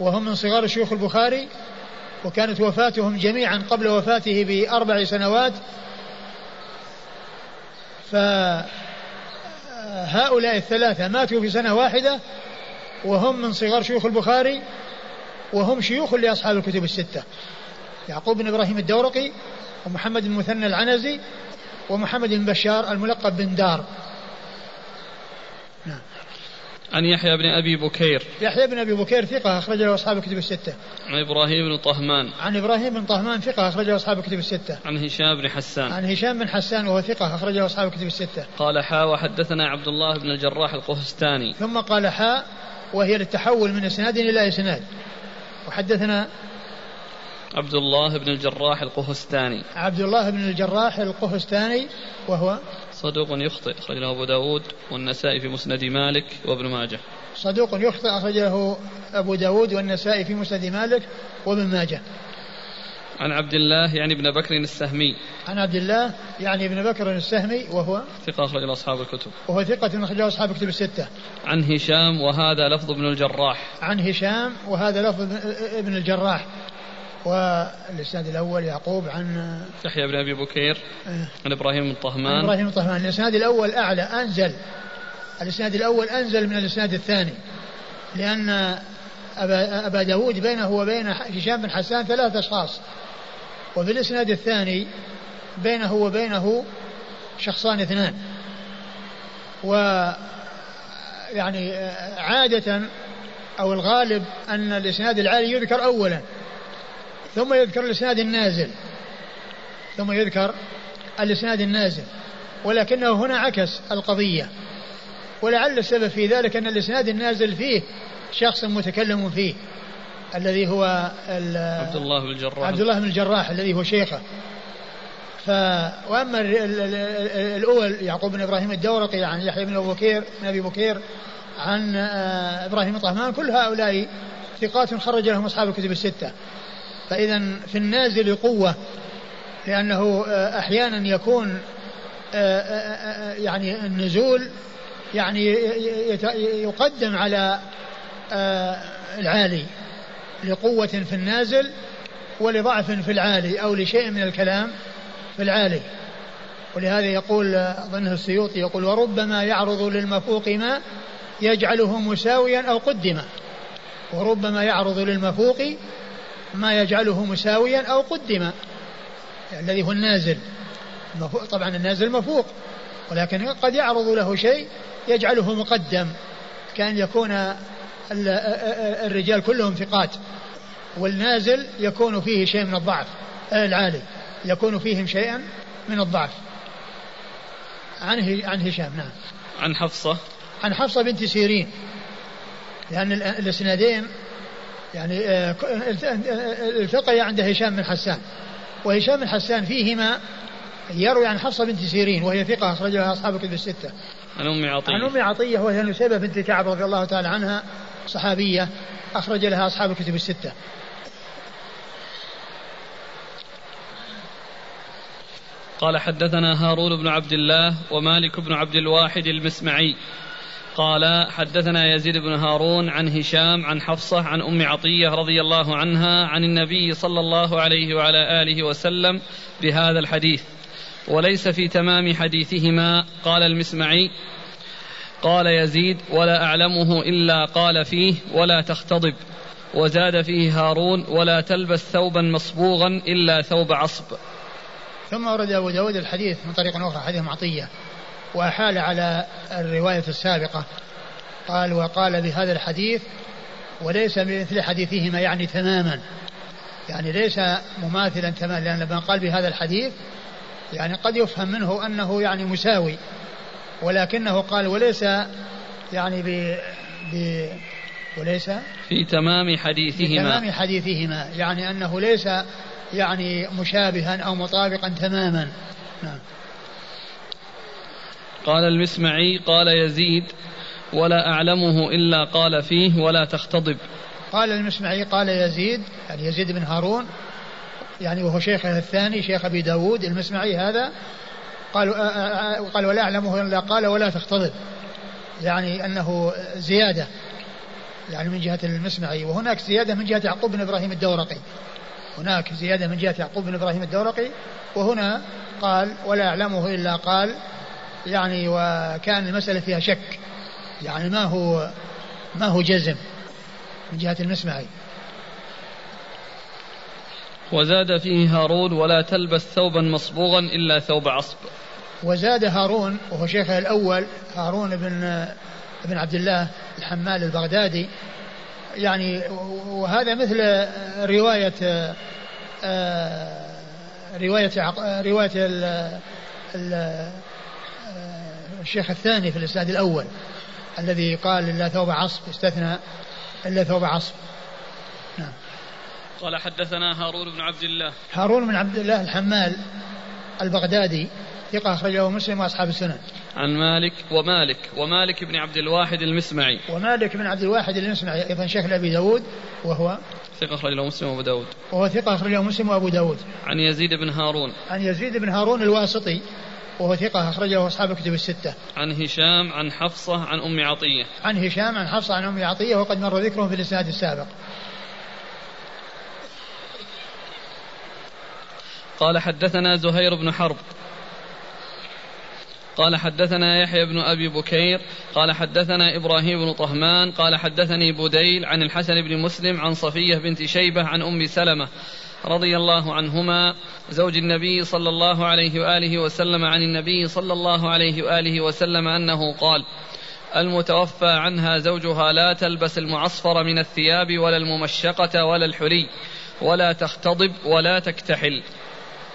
وهم من صغار شيوخ البخاري، وكانت وفاتهم جميعا قبل وفاته بأربع سنوات. فهؤلاء الثلاثة ماتوا في سنة واحدة، وهم من صغار شيوخ البخاري، وهم شيوخ لأصحاب الكتب الستة، يعقوب بن إبراهيم الدورقي ومحمد المثنى العنزي ومحمد بن بشار الملقب بن دار. نعم. عن يحيى بن أبي بكير. يحيى بن أبي بكير ثقة، أخرج له أصحاب الكتب الستة. عن إبراهيم بن طهمان. عن إبراهيم بن طهمان ثقة، أخرج له أصحاب الكتب الستة. عن هشام بن حسان. عن هشام بن حسان وهو ثقة، أخرج له أصحاب الكتب الستة. قال حا وحدثنا عبد الله بن الجراح القهستاني. ثم قال حا وهي للتحول من إسناد إلى إسناد، وحدثنا عبد الله بن الجراح القهستاني. عبد الله بن الجراح القهستاني وهو صدوق يخطئ، أخرج له أبو داود والنسائي في مسند مالك وابن ماجه. صدوق يخطئ، أخرج له أبو داود والنسائي في مسند مالك وابن ماجه. عن عبد الله يعني ابن بكر السهمي. عن عبد الله يعني ابن بكر السهمي وهو ثقة، أخرج له أصحاب الكتب. وهو ثقة، أخرج له أصحاب الكتب الستة. عن هشام وهذا لفظ ابن الجراح. عن هشام وهذا لفظ ابن الجراح. والإسناد الأول يعقوب عن يحيى بن أبي بكير آه. عن إبراهيم بن طهمان. إبراهيم بن طهمان. الإسناد الأول أعلى، أنزل، الإسناد الأول أنزل من الإسناد الثاني، لأن أبا, أبا داود بينه وبين هشام بن حسان ثلاثة أشخاص، وفي الإسناد الثاني بينه وبينه شخصان اثنان. ويعني عادة أو الغالب أن الإسناد العالي يذكر أولا ثم يذكر الإسناد النازل ثم يذكر الإسناد النازل ولكنه هنا عكس القضية. ولعل السبب في ذلك أن الإسناد النازل فيه شخص متكلم فيه الذي هو عبد الله بن الجراح عبد الله بن الجراح الذي هو شيخه. ف... وأما الأول يعقوب بن إبراهيم الدورقي عن يحيى بن بكير بن أبي بكير عن إبراهيم طهمان كل هؤلاء ثقات خرج لهم أصحاب الكتب الستة. فإذا في النازل قوة لأنه أحيانا يكون يعني النزول يعني يقدم على العالي لقوة في النازل ولضعف في العالي أو لشيء من الكلام في العالي. ولهذا يقول أظنه السيوطي يقول وربما يعرض للمفوق ما يجعله مساويا أو قدما وربما يعرض للمفوق ما يجعله مساويا أو قدما الذي هو النازل. طبعا النازل مفوق ولكن قد يعرض له شيء يجعله مقدم كأن يكون الرجال كلهم ثقات والنازل يكون فيه شيء من الضعف العالي يكون فيهم شيئا من الضعف. عن عن هشام نعم عن حفصة عن حفصة بنت سيرين لأن الاسنادين يعني التقيا عند هشام بن حسان وهشام بن حسان فيهما يروي عن حفصة بنت سيرين وهي ثقة أخرج لها أصحاب الكتب الستة. عن أم عطية عن أم عطية وهي نسيبة بنت كعب رضي الله تعالى عنها صحابية أخرج لها أصحاب الكتب الستة. قال حدثنا هارون بن عبد الله ومالك بن عبد الواحد المسمعي قال حدثنا يزيد بن هارون عن هشام عن حفصة عن أم عطية رضي الله عنها عن النبي صلى الله عليه وعلى آله وسلم بهذا الحديث وليس في تمام حديثهما. قال المسمعي قال يزيد ولا أعلمه إلا قال فيه ولا تختضب وزاد فيه هارون ولا تلبس ثوبا مصبوغا إلا ثوب عصب. ثم ورد أبو داود الحديث من طريق أخرى حديث معطية وأحال على الرواية السابقة قال وقال بهذا الحديث وليس مثل حديثهما يعني تماما يعني ليس مماثلا تماما لأن لما قال بهذا الحديث يعني قد يفهم منه أنه يعني مساوي ولكنه قال وليس يعني ب ب وليس في تمام حديثهما تمام حديثهما يعني أنه ليس يعني مشابها أو مطابقا تماما. نعم. قال المسمعي قال يزيد ولا أعلمه إلا قال فيه ولا تختضب. قال المسمعي قال يزيد يعني يزيد بن هارون يعني وهو شيخه الثاني شيخ أبي داود المسمعي هذا قال قال ولا أعلمه إلا قال ولا تختضب يعني أنه زيادة يعني من جهة المسمعي وهناك زيادة من جهة يعقوب بن إبراهيم الدورقي هناك زيادة من جهة يعقوب بن إبراهيم الدورقي وهنا قال ولا أعلمه إلا قال يعني وكان المسألة فيها شك يعني ما هو ما هو جزم من جهة المسمعي. وزاد فيه هارون ولا تلبس ثوبا مصبوغا إلا ثوب عصب. وزاد هارون وهو شيخه الأول هارون بن ابن عبد الله الحمال البغدادي يعني وهذا مثل رواية رواية رواية ال ال الشيخ الثاني في الإسناد الأول الذي قال إلا ثوب عصب استثنى إلا ثوب عصب. نعم. قال حدثنا هارون بن عبد الله هارون بن عبد الله الحمال البغدادي ثقة أخرجه مسلم وأصحاب السنن. عن مالك ومالك ومالك بن عبد الواحد المسمعي ومالك بن عبد الواحد المسمعي أيضا شيخ أبي داود وهو ثقة أخرجه مسلم وأبو داود وهو ثقة أخرجه مسلم وأبو داود. عن يزيد بن هارون عن يزيد بن هارون الواسطي وهو ثقة أخرجه أصحاب الكتب الستة. عن هشام عن حفصة عن أم عطية عن هشام عن حفصة عن أم عطية وقد مر ذكرهم في الإسناد السابق. قال حدثنا زهير بن حرب قال حدثنا يحيى بن أبي بكير قال حدثنا إبراهيم بن طهمان قال حدثني بديل عن الحسن بن مسلم عن صفية بنت شيبة عن أم سلمة رضي الله عنهما زوج النبي صلى الله عليه وآله وسلم عن النبي صلى الله عليه وآله وسلم أنه قال المتوفى عنها زوجها لا تلبس المعصفر من الثياب ولا الممشقة ولا الحلي ولا تختضب ولا تكتحل.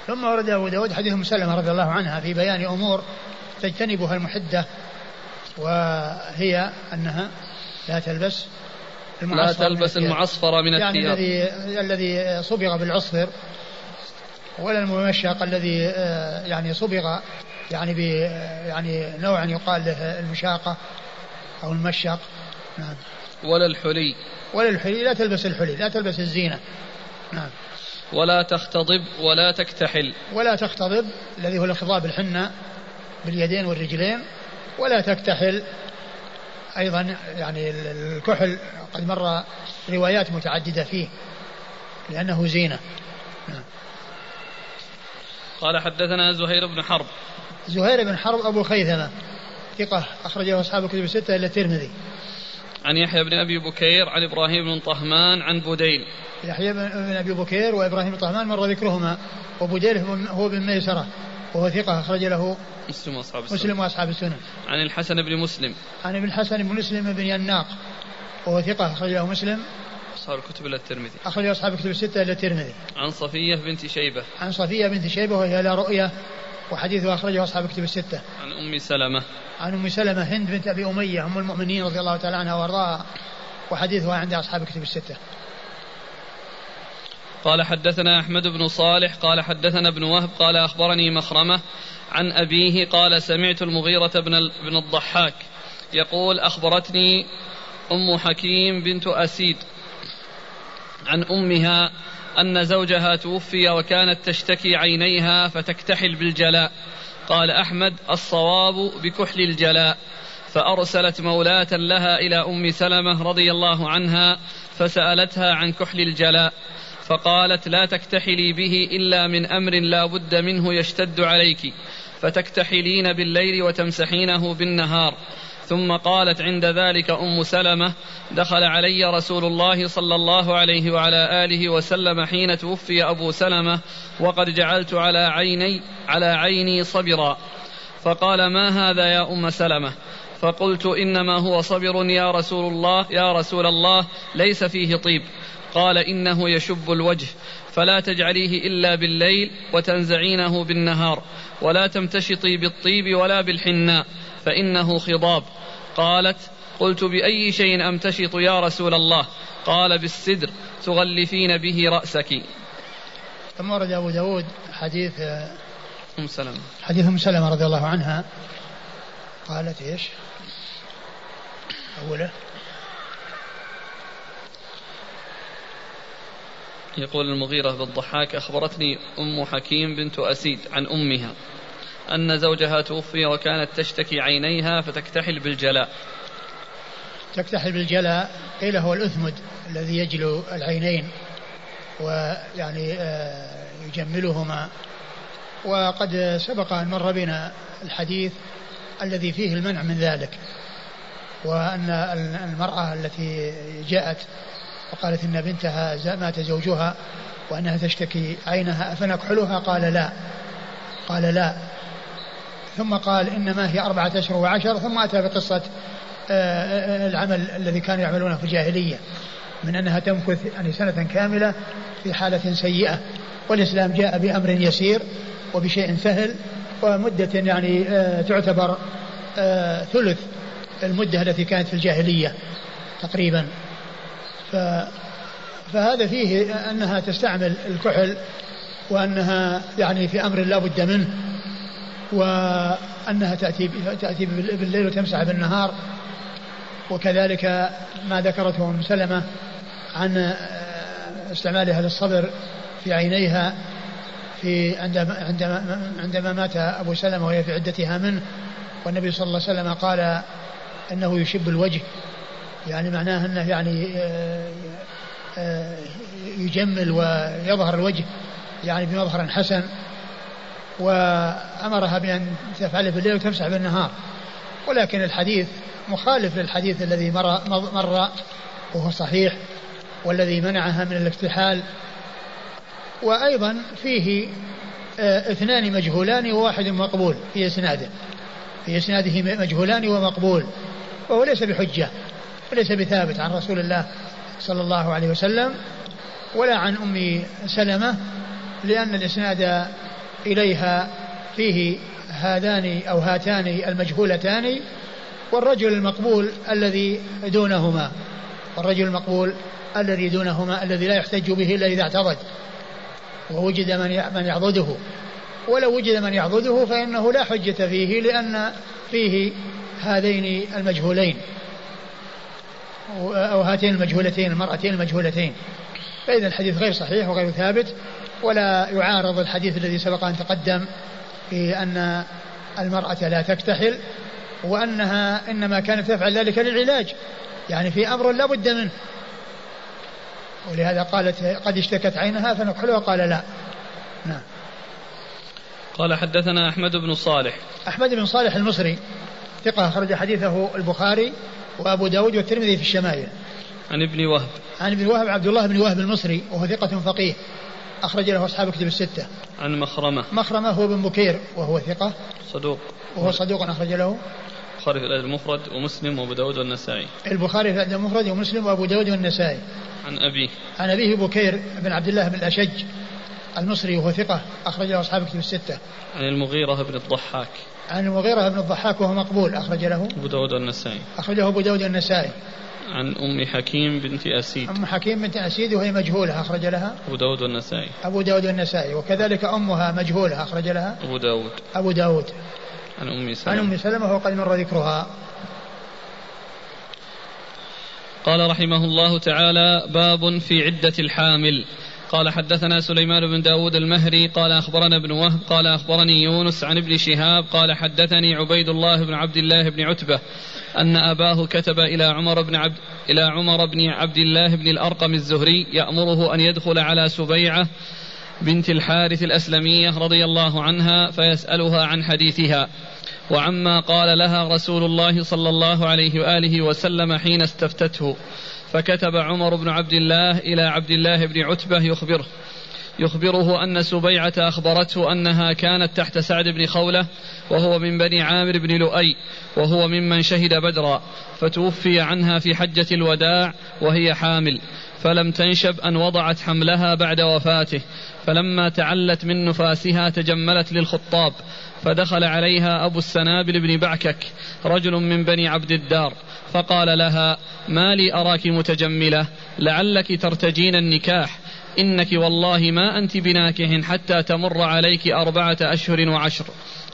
ثم ورد أبو داود حديث أم سلمة رضي الله عنها في بيان أمور تجتنبها المحدة, وهي أنها لا تلبس لا تلبس المعصفر من الثياب, يعني الذي الذي صبغ بالعصفر, ولا الممشق الذي يعني صبغ يعني ب يعني نوعا يقال له المشاقة أو المشق, نعم, ولا الحلي ولا الحلي لا تلبس الحلي, لا تلبس الزينة, نعم, ولا تختضب ولا تكتحل, ولا تختضب الذي هو الخضاب الحنة باليدين والرجلين, ولا تكتحل أيضا يعني الكحل قد مر روايات متعددة فيه لأنه زينة. قال حدثنا زهير بن حرب. زهير بن حرب أبو خيثمة ثقة أخرجه أصحاب الكتب الستة إلى الترمذي. عن يحيى بن أبي بكير عن إبراهيم بن طهمان عن بوديل. يحيى بن أبي بكير وإبراهيم بن طهمان مر ذكرهما, وبوديل هو بن ميسرة وهو ثقة أخرج له مسلم وأصحاب السنة. مسلم وأصحاب السنة. عن الحسن بن مسلم. عن ابن الحسن بن مسلم بن يناق وهو ثقة أخرج له مسلم. أصحاب الكتب إلى الترمذي. أخرج أصحاب الكتب الستة إلى الترمذي. عن صفية بنت شيبة. عن صفية بنت شيبة وهي لا رؤية, وحديثه أخرجه أصحاب الكتب الستة. عن أم سلمة. عن أم سلمة هند بنت أبي أمية أم المؤمنين رضي الله تعالى عنها وارضاها, وحديثها عند أصحاب الكتب الستة. قال حدثنا أحمد بن صالح قال حدثنا ابن وهب قال أخبرني مخرمة عن أبيه قال سمعت المغيرة بن الضحاك يقول أخبرتني أم حكيم بنت أسيد عن أمها أن زوجها توفي وكانت تشتكي عينيها فتكتحل بالجلاء. قال أحمد الصواب بكحل الجلاء. فأرسلت مولاة لها إلى أم سلمة رضي الله عنها فسألتها عن كحل الجلاء فقالت لا تكتحلي به إلا من أمر لا بد منه يشتد عليك, فتكتحلين بالليل وتمسحينه بالنهار. ثم قالت عند ذلك أم سلمة دخل علي رسول الله صلى الله عليه وعلى آله وسلم حين توفي أبو سلمة وقد جعلت على عيني, على عيني صبرا, فقال ما هذا يا أم سلمة؟ فقلت إنما هو صبر يا رسول الله, يا رسول الله ليس فيه طيب. قال إنه يشب الوجه فلا تجعليه إلا بالليل وتنزعينه بالنهار, ولا تمتشطي بالطيب ولا بالحناء فإنه خضاب. قالت قلت بأي شيء أمتشط يا رسول الله؟ قال بالسدر تغلفين به رأسك. ثم ورد أبو داود حديث أم سلمة حديث أم سلمة رضي الله عنها قالت إيش أوله؟ يقول المغيرة بالضحاك أخبرتني أم حكيم بنت أسيد عن أمها أن زوجها توفي وكانت تشتكي عينيها فتكتحل بالجلاء. تكتحل بالجلاء قيل هو الأثمد الذي يجلو العينين ويعني يجملهما, وقد سبق أن مر بنا الحديث الذي فيه المنع من ذلك, وأن المرأة التي جاءت وقالت إن بنتها مات زوجها وأنها تشتكي عينها فنكحلها, قال لا قال لا ثم قال إنما هي أربعة أشهر وعشر, ثم أتى بقصة العمل الذي كانوا يعملونه في الجاهلية من أنها تمكث يعني سنة كاملة في حالة سيئة, والإسلام جاء بأمر يسير وبشيء سهل ومدة يعني تعتبر ثلث المدة التي كانت في الجاهلية تقريبا. فهذا فيه أنها تستعمل الكحل وأنها يعني في أمر لا بد منه, وأنها تأتي بالليل وتمسح بالنهار, وكذلك ما ذكرته أم سلمة عن استعمالها للصبر في عينيها في عندما, عندما, عندما مات أبو سلمة وهي في عدتها منه, والنبي صلى الله عليه وسلم قال إنه يشب الوجه, يعني معناه أنه يعني يجمل ويظهر الوجه يعني بمظهر حسن, وأمرها بأن تفعل بالليل وتمسح بالنهار. ولكن الحديث مخالف للحديث الذي مر, مر وهو صحيح والذي منعها من الاكتحال. وأيضا فيه اثنان مجهولان وواحد مقبول في إسناده في إسناده مجهولان ومقبول, وهو ليس بحجة وليس بثابت عن رسول الله صلى الله عليه وسلم ولا عن أم سلمة، لأن الإسناد إليها فيه هذان أو هاتان المجهولتان والرجل المقبول الذي دونهما والرجل المقبول الذي دونهما الذي لا يحتج به إلا إذا اعتضد ووجد من يعضده، ولو وجد من يعضده فإنه لا حجة فيه لأن فيه هذين المجهولين أو هاتين المجهولتين المرأتين المجهولتين. فإذا الحديث غير صحيح وغير ثابت ولا يعارض الحديث الذي سبق أن تقدم في أن المرأة لا تكتحل وأنها إنما كانت تفعل ذلك للعلاج، يعني في أمر لا بد منه، ولهذا قالت قد اشتكت عينها فنكحلها قال لا. نعم. قال حدثنا أحمد بن صالح أحمد بن صالح المصري ثقة خرج حديثه البخاري وأبو داود والترمذي في الشمائل. عن ابن وهب عن ابن وهب عبد الله بن وهب المصري وهو ثقة فقيه أخرج له أصحاب كتب الستة. عن مخرمة مخرمة هو بن بكير وهو ثقة صدوق وهو صدوق أخرج له البخاري في الأدب المفرد ومسلم وأبو داود والنسائي البخاري في الأدب المفرد ومسلم وأبو داود والنسائي. عن أبيه عن أبيه بكير بن عبد الله بن الأشج المصري وهو ثقة أخرج له أصحاب كتب الستة. عن المغيرة بن الضحاك عن المغيرة بن الضحاك وهو مقبول أخرج له أبو داود والنسائي أخرج له أبو داود والنسائي. عن أم حكيم بنت أسيد أم حكيم بنت أسيد وهي مجهولة أخرج لها أبو داود والنسائي أبو داود والنسائي وكذلك أمها مجهولة أخرج لها أبو داود أبو داود. عن أم سلمة عن أم سلمة وقد مر ذكرها. قال رحمه الله تعالى باب في عدة الحامل. قال حدثنا سليمان بن داود المهري قال أخبرنا ابن وهب قال أخبرني يونس عن ابن شهاب قال حدثني عبيد الله بن عبد الله بن عتبة أن أباه كتب إلى عمر بن عبد إلى عمر بن عبد الله بن الأرقم الزهري يأمره أن يدخل على سبيعة بنت الحارث الأسلمية رضي الله عنها فيسألها عن حديثها وعما قال لها رسول الله صلى الله عليه وآله وسلم حين استفتته، فكتب عمر بن عبد الله إلى عبد الله بن عتبة يخبره يخبره أن سبيعة أخبرته أنها كانت تحت سعد بن خولة وهو من بني عامر بن لؤي وهو ممن شهد بدرا فتوفي عنها في حجة الوداع وهي حامل، فلم تنشب أن وضعت حملها بعد وفاته، فلما تعلت من نفاسها تجملت للخطاب فدخل عليها أبو السنابل بن بعكك رجل من بني عبد الدار فقال لها ما لي أراك متجملة لعلك ترتجين النكاح، إنك والله ما أنت بناكح حتى تمر عليك أربعة أشهر وعشر.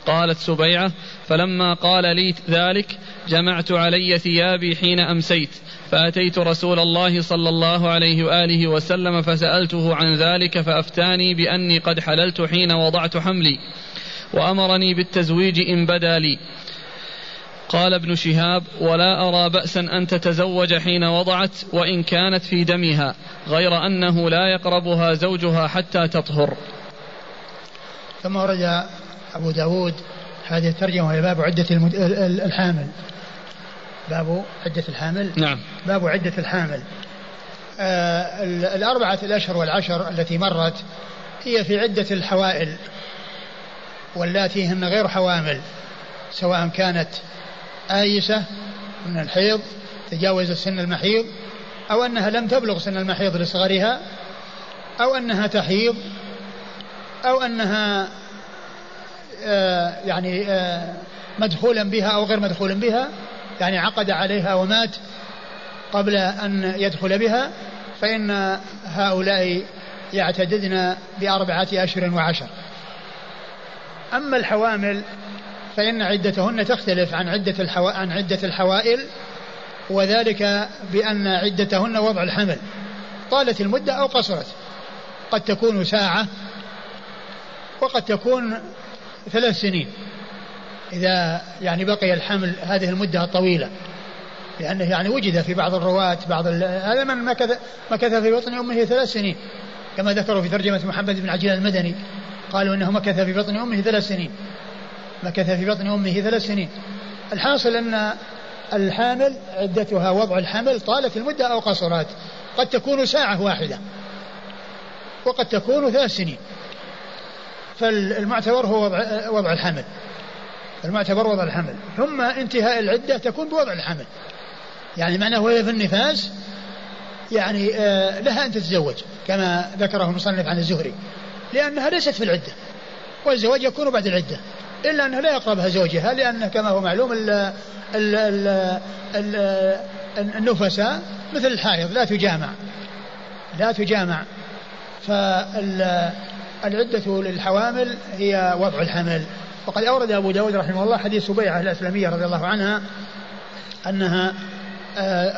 قالت سبيعة فلما قال لي ذلك جمعت علي ثيابي حين أمسيت فأتيت رسول الله صلى الله عليه وآله وسلم فسألته عن ذلك فأفتاني بأني قد حللت حين وضعت حملي وأمرني بالتزويج إن بدا لي. قال ابن شهاب ولا أرى بأسا أن تتزوج حين وضعت وإن كانت في دمها غير أنه لا يقربها زوجها حتى تطهر. ثم ورد أبو داود هذه الترجمة هي باب عدة الحامل باب عدة الحامل نعم باب عدة الحامل. آه الأربعة الأشهر والعشر التي مرت هي في عدة الحوائل واللاتي هن غير حوامل سواء كانت آيسة من الحيض تجاوزت سن المحيض أو أنها لم تبلغ سن المحيض لصغرها أو أنها تحيض أو أنها آه يعني آه مدخولا بها أو غير مدخول بها، يعني عقد عليها ومات قبل أن يدخل بها، فإن هؤلاء يعتددن بأربعة أشهر وعشر. أما الحوامل فإن عدتهن تختلف عن عدة الحو... عن عدة الحوائل وذلك بأن عدتهن وضع الحمل طالت المدة أو قصرت، قد تكون ساعة وقد تكون ثلاث سنين إذا يعني بقي الحمل هذه المدة الطويلة، لأنه يعني وجد في بعض الرواة بعض ال... هذا من مكث مكث في بطن أمه ثلاث سنين كما ذكروا في ترجمة محمد بن عجلان المدني قالوا إنه مكث في بطن أمه ثلاث سنين مكث في بطن أمه ثلاث سنين. الحاصل أن الحامل عدتها وضع الحمل طالت المدة أو قصرت، قد تكون ساعة واحدة وقد تكون ثلاث سنين، فالمعتبر هو وضع الحمل المعتبر وضع الحمل، ثم انتهاء العدة تكون بوضع الحمل، يعني معناه وهي في النفاس يعني لها أن تتزوج كما ذكره المصنف عن الزهري، لأنها ليست في العدة، والزواج يكون بعد العدة، إلا أنها لا يقربها زوجها، لأن كما هو معلوم ال ال ال ال النفساء مثل الحائض لا تجامع لا تجامع فالعدة للحوامل هي وضع الحمل. وقد أورد أبو داود رحمه الله حديث سبيعة الأسلمية رضي الله عنها أنها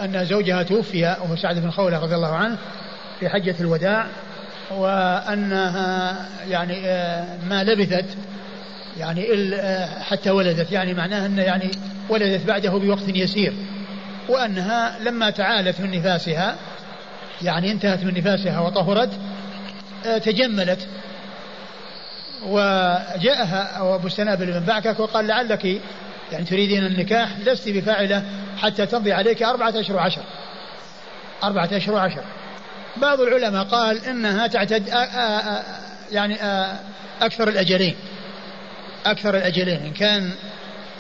أن زوجها توفي وهو سعد بن خولة رضي الله عنه في حجة الوداع، وأنها يعني ما لبثت يعني حتى ولدت، يعني معناها أن يعني ولدت بعده بوقت يسير، وأنها لما تعالت من نفاسها يعني انتهت من نفاسها وطهرت تجملت، وجاءها أبو السنابل بن بعكك وقال لعلك يعني تريدين النكاح، لست بفاعلة حتى تمضي عليك أربعة أشهر وعشر أربعة أشهر وعشر. بعض العلماء قال إنها تعتد آآ آآ يعني آآ أكثر الأجلين أكثر الأجلين إن كان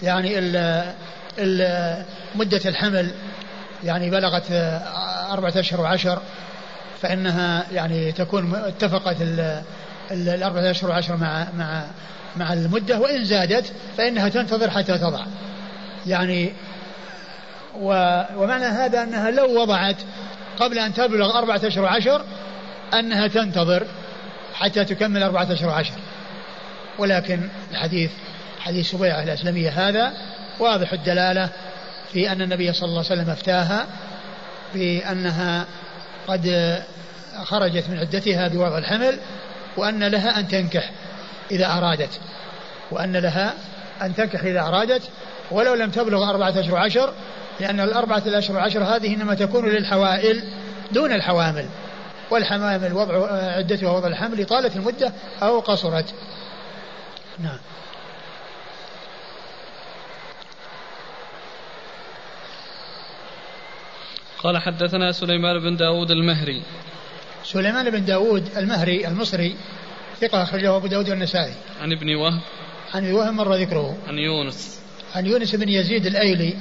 يعني ال ال مدة الحمل يعني بلغت أربعة أشهر وعشر، فإنها يعني تكون اتفقت الأربعة أشهر وعشر مع مع مع المدة، وإن زادت فإنها تنتظر حتى تضع يعني. ومعنى هذا أنها لو وضعت قبل أن تبلغ أربعة أشهر وعشر أنها تنتظر حتى تكمل أربعة أشهر وعشر، ولكن الحديث حديث سبيعة الأسلمية هذا واضح الدلالة في أن النبي صلى الله عليه وسلم افتاها بأنها قد خرجت من عدتها بوضع الحمل، وأن لها أن تنكح إذا أرادت وأن لها أن تنكح إذا أرادت ولو لم تبلغ أربعة أشهر عشر، لأن الأربعة أشهر عشر هذه إنما تكون للحوائل دون الحوامل، والحوامل وضع عدتها وضع الحمل طالت المدة أو قصرت. نعم. قال حدثنا سليمان بن داود المهري سليمان بن داود المهري المصري ثقة أخرجه أبو داود والنسائي. عن ابن وهب عن ابن وهب مر ذكره. عن يونس عن يونس بن يزيد الأيلي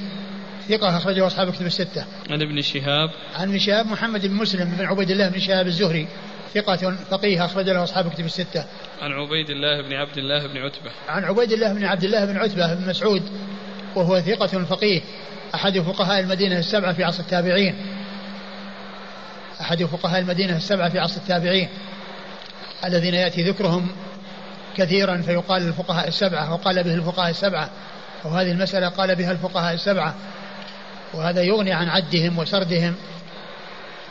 ثقة أخرجه أصحاب كتب الستة. عن ابن شهاب عن ابن شهاب محمد بن مسلم بن عبيد الله بن شهاب الزهري ثقة فقيه أخرج له أصحاب كتب الستة. عن عبيد الله بن عبد الله بن عتبة عن عبيد الله بن عبد الله بن عتبة بن مسعود وهو ثقة فقيه أحد فقهاء المدينة السبعة في عصر التابعين أحد فقهاء المدينة السبعة في عصر التابعين الذين يأتي ذكرهم كثيرا فيقال الفقهاء السبعة، وقال به الفقهاء السبعة، وهذه المسألة قال بها الفقهاء السبعة، وهذا يغني عن عدهم وسردهم.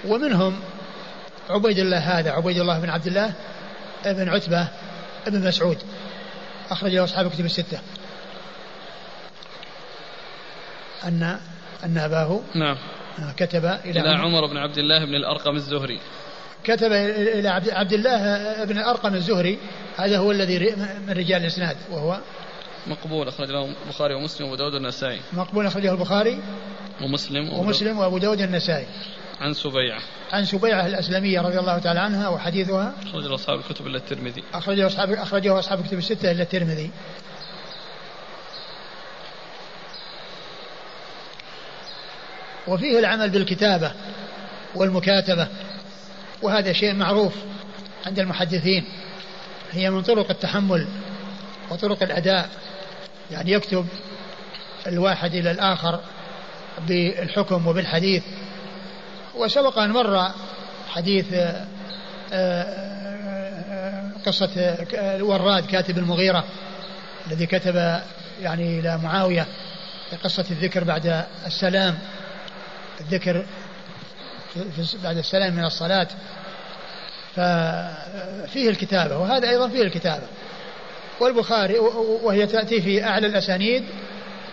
ومنهم عبيد الله هذا عبيد الله بن عبد الله بن عتبة بن مسعود أخرجه أصحاب كتب الستة. أن أن أباه نعم كتب إلى, إلى عمر بن عبد الله بن الأرقم الزهري كتب إلى عبد الله بن الأرقم الزهري، هذا هو الذي من رجال الإسناد وهو مقبول أخرج له البخاري ومسلم وأبو داود النسائي مقبول أخرجه البخاري ومسلم ومسلم وأبو داود النسائي. عن سبيعة عن سبيعة الأسلمية رضي الله تعالى عنها وحديثها أخرجه أصحاب الكتب إلا الترمذي أخرجه أصحاب أخرجه أصحاب الكتب الستة إلا الترمذي. وفيه العمل بالكتابة والمكاتبة، وهذا شيء معروف عند المحدثين، هي من طرق التحمل وطرق الأداء، يعني يكتب الواحد إلى الآخر بالحكم وبالحديث. وسبق أن مر حديث قصة الوراد كاتب المغيرة الذي كتب يعني إلى معاوية قصة الذكر بعد السلام، الذكر بعد السلام من الصلاة، ففيه الكتابة، وهذا أيضا فيه الكتابة. والبخاري وهي تأتي في أعلى الأسانيد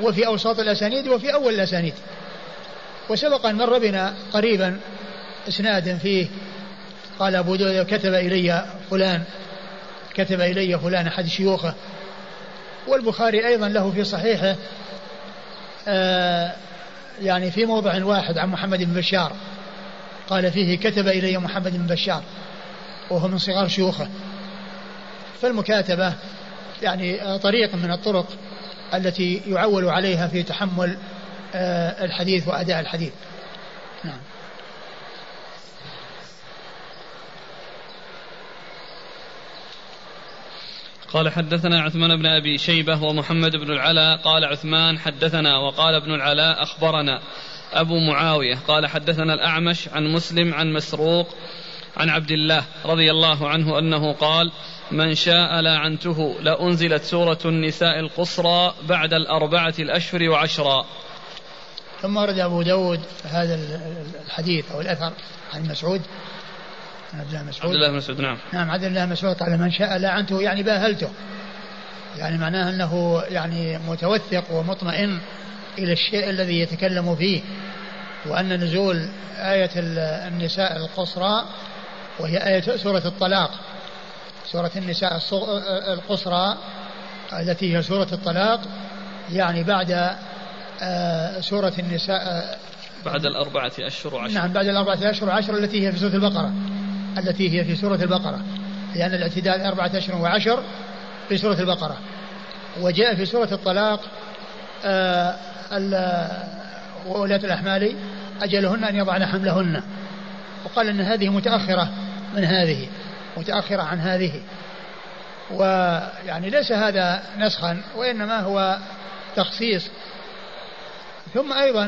وفي أوساط الأسانيد وفي أول الأسانيد. وسبق أن مر بنا قريبا إسناد فيه قال أبو داود كتب إلي فلان كتب إلي فلان أحد شيوخه. والبخاري أيضا له في صحيحه آه يعني في موضع واحد عن محمد بن بشار قال فيه كتب إلي محمد بن بشار وهو من صغار شيوخه. فالمكاتبة يعني طريق من الطرق التي يعول عليها في تحمل الحديث وأداء الحديث. نعم. قال حدثنا عثمان بن أبي شيبة ومحمد بن العلاء قال عثمان حدثنا، وقال ابن العلاء أخبرنا أبو معاوية قال حدثنا الأعمش عن مسلم عن مسروق عن عبد الله رضي الله عنه أنه قال: من شاء لعنته، لأنزلت سورة النساء القصرى بعد الأربعة الأشهر وعشرا. ثم ورد أبو داود هذا الحديث أو الأثر عن مسعود عبد الله مسعود عبد الله مسعود نعم نعم عبد الله مسعود قال: من شاء لعنته، يعني باهلته، يعني معناه أنه يعني متوثق ومطمئن إلى الشيء الذي يتكلم فيه، وأن نزول آية النساء القصرى وهي آية سورة الطلاق، سورة النساء القصرى التي هي سورة الطلاق، يعني بعد سورة النساء بعد الأربعة أشهر وعشر. نعم، بعد الأربعة أشهر وعشر التي هي في سورة البقرة التي هي في سورة البقرة لأن الاعتدال أربعة أشهر وعشر في سورة البقرة. وجاء في سورة الطلاق: وأولاة الأحمال أجلهن أن يضعن حملهن. وقال أن هذه متأخرة من هذه، متأخرة عن هذه، ويعني ليس هذا نسخا وإنما هو تخصيص. ثم أيضا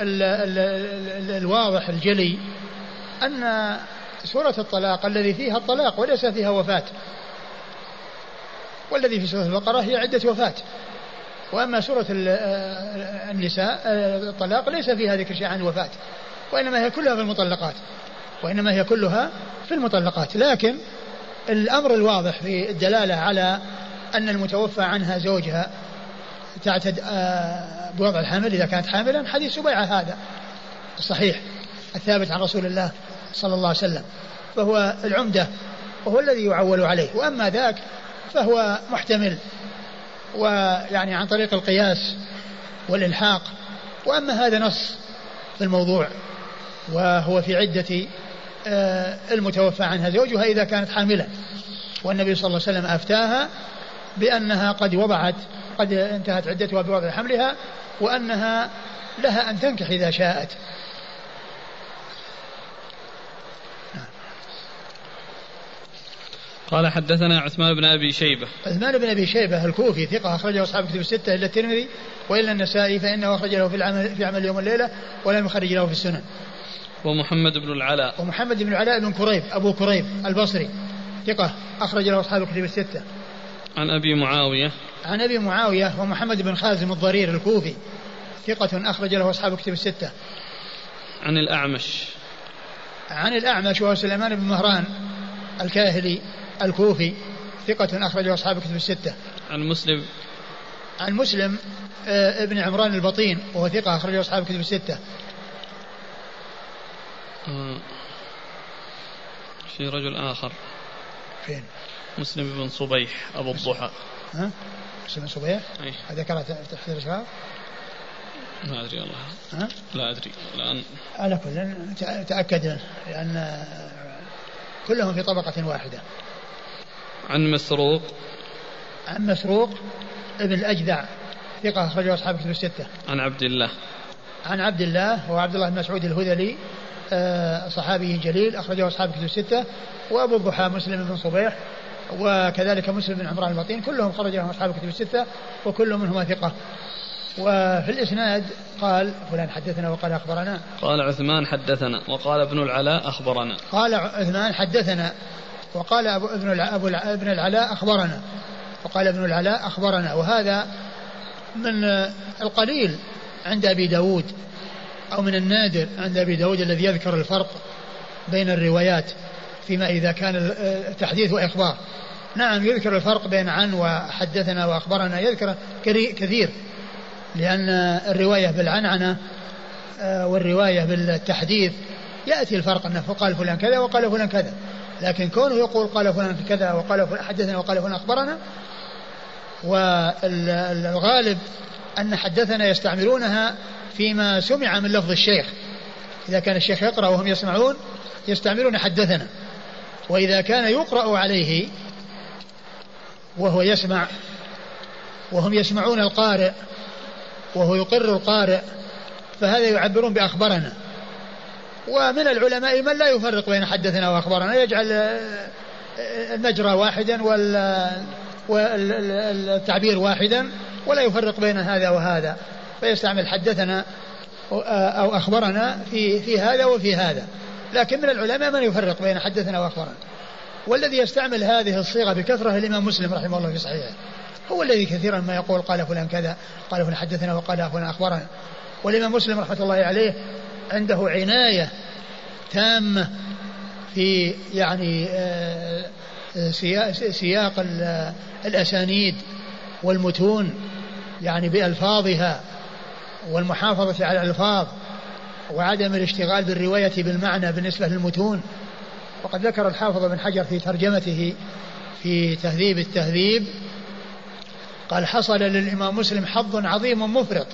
ال ال ال الواضح الجلي أن سورة الطلاق الذي فيها الطلاق وليس فيها وفاة، والذي في سورة البقرة هي عدة وفاة، وأما سورة النساء الطلاق ليس فيها ذكر شيء عن وفاة، وإنما هي كلها في المطلقات وإنما هي كلها في المطلقات. لكن الأمر الواضح في الدلالة على أن المتوفى عنها زوجها تعتد بوضع الحمل إذا كانت حاملا، حديث سبيعة هذا الصحيح الثابت عن رسول الله صلى الله عليه وسلم، فهو العمدة وهو الذي يعول عليه. وأما ذاك فهو محتمل، ويعني عن طريق القياس والإلحاق. وأما هذا نص في الموضوع، وهو في عدة المتوفى عنها زوجها إذا كانت حاملا، والنبي صلى الله عليه وسلم أفتاها بأنها قد وضعت، قد انتهت عدتها بوضع حملها، وأنها لها أن تنكح إذا شاءت. قال حدثنا عثمان بن أبي شيبة عثمان بن أبي شيبة الكوفي ثقة، أخرجه أصحاب كتب الستة إلا الترمذي وإلا النسائي، فإنه أخرج له في العمل في عمل يوم الليلة ولم يخرج له في السنن. ومحمد بن العلاء ومحمد بن العلاء بن كريب أبو كريب البصري ثقة، أخرج له أصحاب كتب الستة. عن أبي معاوية عن أبي معاوية ومحمد بن خازم الضرير الكوفي ثقة، أخرج له أصحاب كتب الستة. عن الأعمش عن الأعمش وسليمان بن مهران الكاهلي الكوفي ثقة، أخرجه أصحاب كتب الستة. عن مسلم عن مسلم ابن عمران البطين وهو ثقة، أخرجه أصحاب كتب الستة. في رجل آخر فين؟ مسلم بن صبيح أبو الضحى. ها؟ مسلم بن صبيح؟ هذا كان تحت الشباب؟ ما أدري والله. ها؟ لا أدري الآن. على كل تأكد لأن كلهم في طبقة واحدة. عن مسروق عن مسروق ابن الأجدع ثقة، أخرجه أصحاب كتب الستة. عن عبد الله عن عبد الله وعبد الله بن مسعود الهذلي صحابي جليل، أخرجه أصحاب كتب الستة. وأبو الضحى مسلم بن صبيح وكذلك مسلم بن عمران البطين، كلهم خرجهم أصحاب كتب الستة وكل منهما ثقة. وفي الإسناد قال: فلان حدثنا وقال أخبرنا، قال عثمان حدثنا وقال ابن العلاء أخبرنا، قال عثمان حدثنا وقال أبو ابن, أبو ابن العلاء أخبرنا، وقال ابن العلاء أخبرنا. وهذا من القليل عند أبي داود، أو من النادر عند أبي داود الذي يذكر الفرق بين الروايات فيما إذا كان تحديث وإخبار. نعم، يذكر الفرق بين عن وحدثنا وأخبرنا، يذكر كثير، لأن الرواية بالعنعنة والرواية بالتحديث يأتي الفرق، أنه قال فلان كذا وقال فلان كذا. لكن كونه يقول قال فلان كذا وقال فلان حدثنا وقال فلان أخبرنا، والغالب أن حدثنا يستعملونها فيما سمع من لفظ الشيخ، إذا كان الشيخ يقرأ وهم يسمعون يستعملون حدثنا، وإذا كان يقرأ عليه وهو يسمع وهم يسمعون القارئ وهو يقر القارئ، فهذا يعبرون بأخبرنا. ومن العلماء من لا يفرق بين حدثنا وأخبرنا، يجعل النجرة واحدا والتعبير واحدا ولا يفرق بين هذا وهذا، فيستعمل حدثنا أو أخبرنا في, في هذا وفي هذا. لكن من العلماء من يفرق بين حدثنا وأخبرنا، والذي يستعمل هذه الصيغة بكثرة الإمام مسلم رحمه الله في صحيحه، هو الذي كثيرا ما يقول قال فلان كذا، قال فلان حدثنا، وقال فلان أخبرنا. والإمام مسلم رحمه الله عليه عنده عناية تامة في يعني سياق الأسانيد والمتون، يعني بألفاظها والمحافظة على الألفاظ وعدم الاشتغال بالرواية بالمعنى بالنسبة للمتون. وقد ذكر الحافظ بن حجر في ترجمته في تهذيب التهذيب قال حصل للإمام مسلم حظ عظيم مفرط،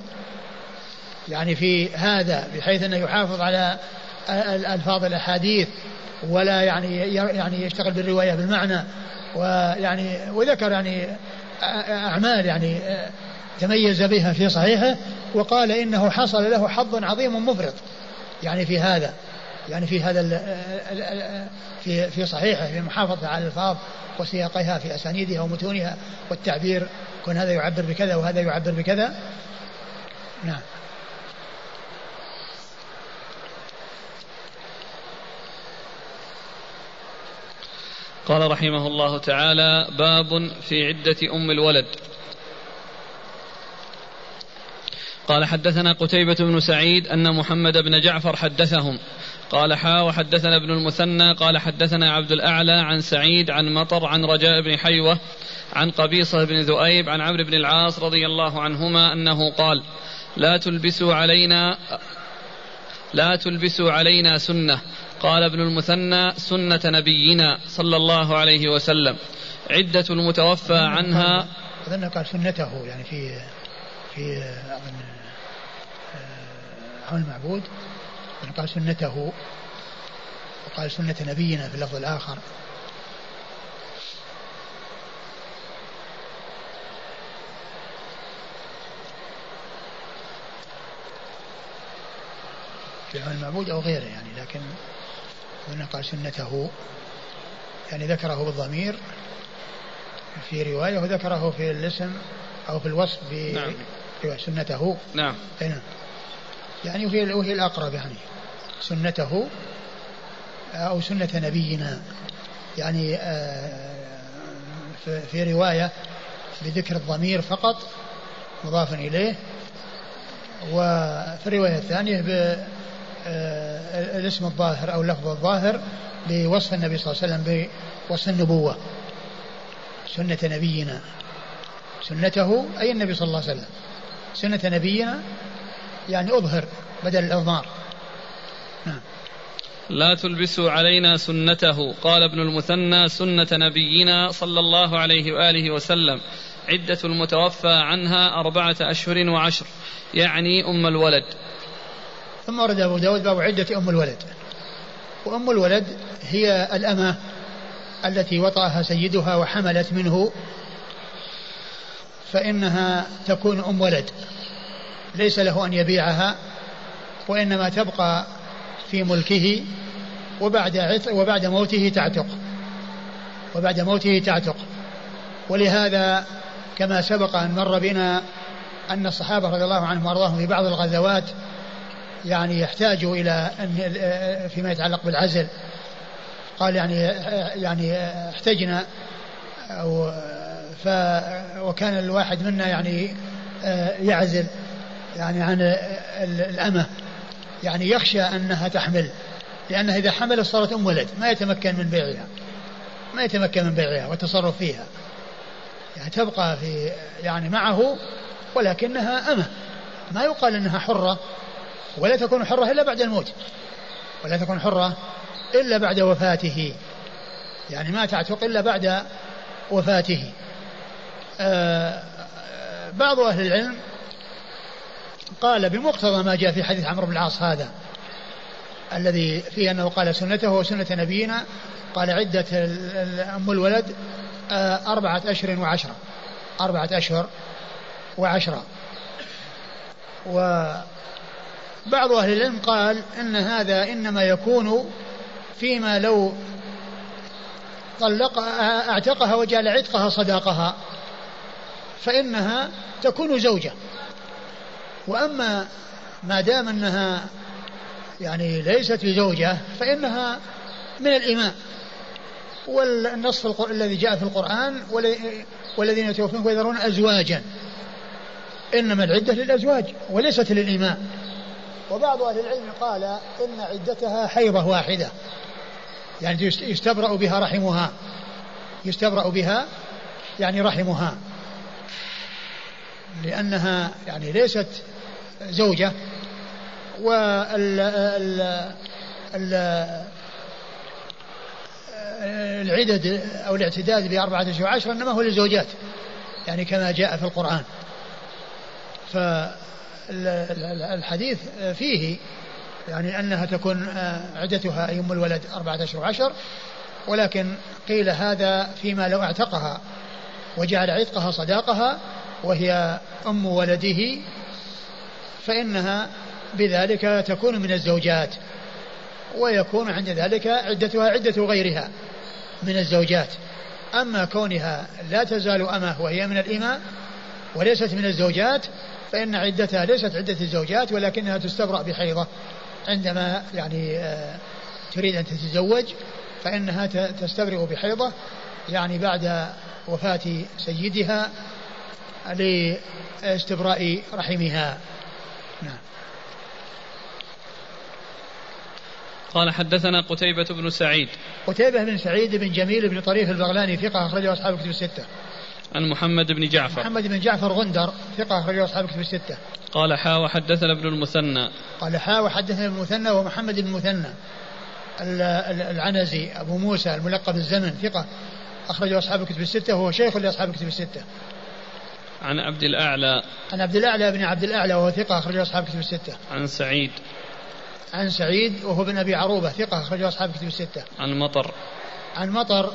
يعني في هذا بحيث أنه يحافظ على الألفاظ الأحاديث ولا يعني يعني يشتغل بالرواية بالمعنى، ويعني وذكر يعني أعمال يعني تميز بها في صحيحه، وقال إنه حصل له حظ عظيم مفرط يعني في هذا، يعني في هذا في في صحيحه في المحافظة على الألفاظ وسياقها في أسانيدها ومتونها والتعبير، كون هذا يعبر بكذا وهذا يعبر بكذا. نعم. قال رحمه الله تعالى: باب في عدة أم الولد. قال: حدثنا قتيبة بن سعيد أن محمد بن جعفر حدثهم قال: حا وحدثنا ابن المثنى قال: حدثنا عبد الأعلى عن سعيد عن مطر عن رجاء بن حيوة عن قبيصة بن ذؤيب عن عمرو بن العاص رضي الله عنهما أنه قال: لا تلبسوا علينا لا تلبسوا علينا سنة. قال ابن المثنى: سنة نبينا صلى الله عليه وسلم. عدة المتوفى عنها. أظن قال سنته يعني في في عون المعبود، قال سنته وقال سنة نبينا في اللفظ الآخر. في عون المعبود أو غيره يعني، لكن هنا قال سنته يعني ذكره بالضمير في رواية وذكره في الاسم أو في الوصف بسنته. نعم. نعم يعني وهي وهي الأقرب يعني سنته أو سنة نبينا، يعني في رواية بذكر الضمير فقط مضافا إليه، وفي الرواية الثانية بالاسم الظاهر أو اللفظ الظاهر بوصف النبي صلى الله عليه وسلم بوصف النبوة. سنة نبينا، سنته أي النبي صلى الله عليه وسلم، سنة نبينا يعني أظهر بدل الأضمار. نعم. لا تلبسوا علينا سنته. قال ابن المثنى: سنة نبينا صلى الله عليه وآله وسلم. عدة المتوفى عنها أربعة أشهر وعشر، يعني أم الولد. ثم ورد أبو داود باب عدة أم الولد. وأم الولد هي الأمة التي وطأها سيدها وحملت منه، فإنها تكون أم ولد، ليس له أن يبيعها، وإنما تبقى في ملكه، وبعد وبعد موته تعتق وبعد موته تعتق ولهذا كما سبق أن مر بنا أن الصحابة رضي الله عنهم وارضاهم في بعض الغزوات يعني يحتاجوا إلى أن فيما يتعلق بالعزل، قال يعني يعني احتجنا أو ف وكان الواحد منا يعني يعزل يعني عن الأمة، يعني يخشى أنها تحمل، لأنها إذا حملت صارت أم ولد، ما يتمكن من بيعها ما يتمكن من بيعها والتصرف فيها، يعني تبقى في يعني معه، ولكنها أمة، ما يقال أنها حرة، ولا تكون حرة إلا بعد الموت، ولا تكون حرة إلا بعد وفاته، يعني ما تعتق إلا بعد وفاته. آه بعض أهل العلم قال بمقتضى ما جاء في حديث عمرو بن العاص هذا الذي فيه أنه قال سنته وسنة نبينا، قال عدة أم الولد أربعة أشهر وعشرة أربعة أشهر وعشرة. وبعض أهل العلم قال إن هذا إنما يكون فيما لو طلقها اعتقها وجعل عتقها صداقها فإنها تكون زوجة، وأما ما دام أنها يعني ليست بزوجة فإنها من الإماء. والنص الذي جاء في القرآن والذين يتوفون ويذرون أزواجا إنما العدة للأزواج وليست للإماء. وبعض أهل العلم قال إن عدتها حيضة واحدة، يعني يستبرأ بها رحمها، يستبرأ بها يعني رحمها، لأنها يعني ليست زوجة. والعدد أو الاعتداد بأربعة أشهر وعشرة إنما هو للزوجات يعني كما جاء في القرآن. فالحديث فيه يعني أنها تكون عدتها أي أم الولد أربعة أشهر وعشر، ولكن قيل هذا فيما لو اعتقها وجعل عتقها صداقها وهي أم ولده فإنها بذلك تكون من الزوجات، ويكون عند ذلك عدتها عدة غيرها من الزوجات. أما كونها لا تزال أمه وهي من الإماء وليست من الزوجات فإن عدتها ليست عدة الزوجات، ولكنها تستبرأ بحيضة عندما يعني تريد أن تتزوج فإنها تستبرأ بحيضة يعني بعد وفاة سيدها لاستبراء رحمها. نعم. قال حدثنا قتيبة بن سعيد قتيبة بن سعيد بن جميل بن طريف البغلاني ثقة أخرجه أصحاب الكتب الستة. عن محمد بن جعفر محمد بن جعفر غندر ثقة أخرجه أصحاب الكتب الستة. قال حا وحدثنا ابن المثنى قال حا وحدثنا ابن المثنى ومحمد بن المثنى العنزي أبو موسى الملقب الزمن ثقة أخرجه أصحاب الكتب الستة، وهو شيخ لأصحاب الكتب الستة. عن عبد الأعلى عن عبد الأعلى بن عبد الأعلى وهو ثقة أخرجه أصحاب الكتب الستة. عن سعيد عن سعيد وهو ابن أبي عروبة ثقة أخرجه أصحاب الكتب الستة. عن مطر عن مطر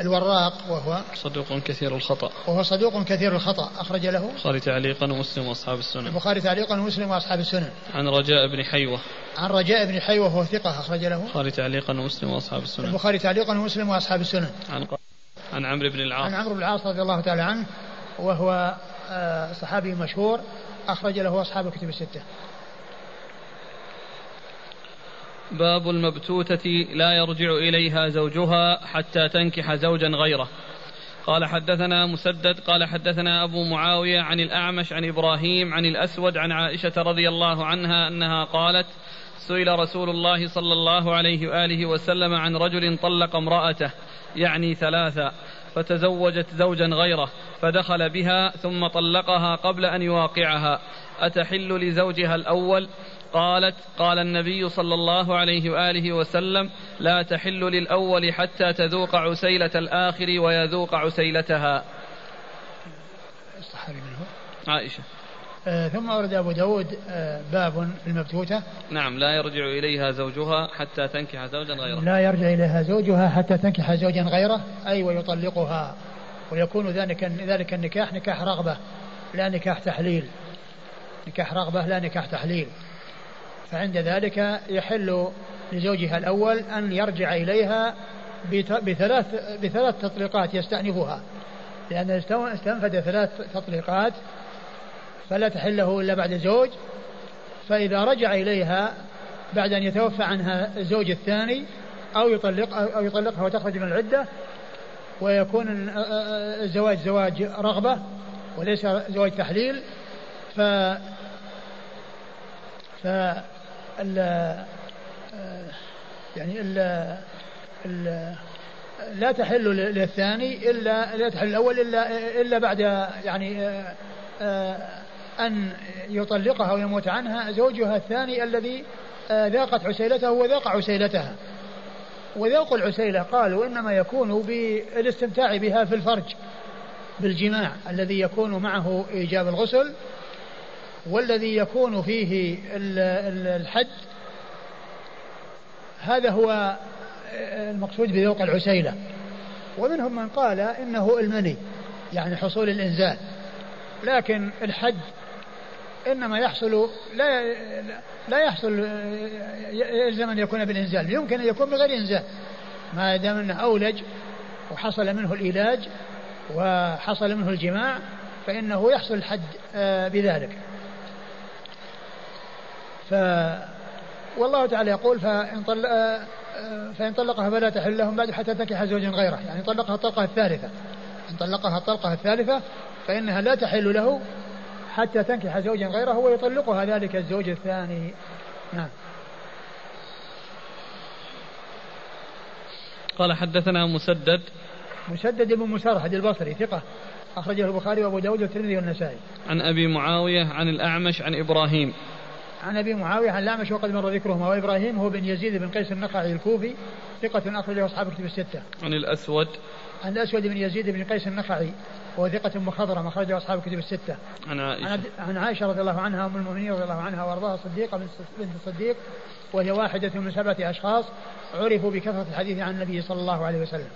الوراق وهو صدوق كثير الخطأ وهو صدوق كثير الخطأ أخرج له البخاري تعليقا ومسلم وأصحاب السنن البخاري تعليقا ومسلم وأصحاب السنن. عن رجاء بن حيوة عن رجاء بن حيوة وهو ثقة أخرج له البخاري تعليقا ومسلم وأصحاب السنن البخاري تعليقا ومسلم وأصحاب السنن. عن عن عمرو بن العاص عن عمرو بن العاص رضي الله تعالى عنه وهو صحابي مشهور أخرج له أصحاب الكتب الستة. باب المبتوتة لا يرجع إليها زوجها حتى تنكح زوجا غيره. قال حدثنا مسدد قال حدثنا أبو معاوية عن الأعمش عن إبراهيم عن الأسود عن عائشة رضي الله عنها أنها قالت سئل رسول الله صلى الله عليه وآله وسلم عن رجل طلق امرأته يعني ثلاثة فتزوجت زوجا غيره فدخل بها ثم طلقها قبل أن يواقعها أتحل لزوجها الأول؟ قالت قال النبي صلى الله عليه وآله وسلم لا تحل للأول حتى تذوق عسيلة الآخر ويذوق عسيلتها. عائشة. آه ثم ورد أبو داود آه باب في المبتوتة نعم لا يرجع إليها زوجها حتى تنكح زوجا غيره لا يرجع إليها زوجها حتى تنكح زوجا غيره أي ويطلقها، ويكون ذلك, ذلك النكاح نكاح رغبة لا نكاح تحليل نكاح رغبة لا نكاح تحليل فعند ذلك يحل لزوجها الأول أن يرجع إليها بثلاث, بثلاث تطليقات يستأنفها، لأن استنفد ثلاث تطليقات فلا تحله إلا بعد زوج. فإذا رجع إليها بعد أن يتوفى عنها الزوج الثاني أو, يطلق أو يطلقها وتخرج من العدة ويكون الزواج زواج رغبة وليس زواج تحليل ف ف ال يعني ال ال لا تحل للثاني إلا لا تحل الأول إلا إلا بعد يعني أن يطلقها ويموت عنها زوجها الثاني الذي ذاقت عسيلته وذاق عسيلتها. وذوق العسيلة قالوا إنما يكون بالاستمتاع بها في الفرج بالجماع الذي يكون معه إيجاب الغسل والذي يكون فيه الحد، هذا هو المقصود بذوق العسيلة. ومنهم من قال إنه المني يعني حصول الإنزال لكن الحد إنما يحصل لا لا يحصل يلزم أن يكون بالإنزال، يمكن أن يكون بغير إنزال ما دام أنه أولج وحصل منه الإيلاج وحصل منه الجماع فإنه يحصل الحد بذلك. ف والله تعالى يقول فإن, طل... فإن طلقها فلا تحل لهم بعد حتى تنكح زوجا غيره، يعني طلقها الطلقة الثالثة، إن طلقها الطلقة الثالثة فإنها لا تحل له حتى تنكح زوجا غيره ويطلقها ذلك الزوج الثاني. نعم. قال حدثنا مسدد مسدد بن مسرهد البصري ثقة أخرجه البخاري وأبو داود والترمذي والنسائي. عن أبي معاوية عن الأعمش عن إبراهيم عن أبي معاوية عن الأعمش وقد مر ذكرهما، وإبراهيم هو بن يزيد بن قيس النخعي الكوفي ثقة أخرجه أصحاب الكتب الستة. عن الأسود عن الأسود بن يزيد بن قيس النخعي وهو ثقة مخضرم أخرجه أصحاب الكتب الستة. عن عائشة عن عائشة رضي الله عنها أم المؤمنين رضي الله عنها وأرضاها صديقة بنت الصديق، وهي واحدة من سبعة أشخاص عرفوا بكثرة الحديث عن النبي صلى الله عليه وسلم.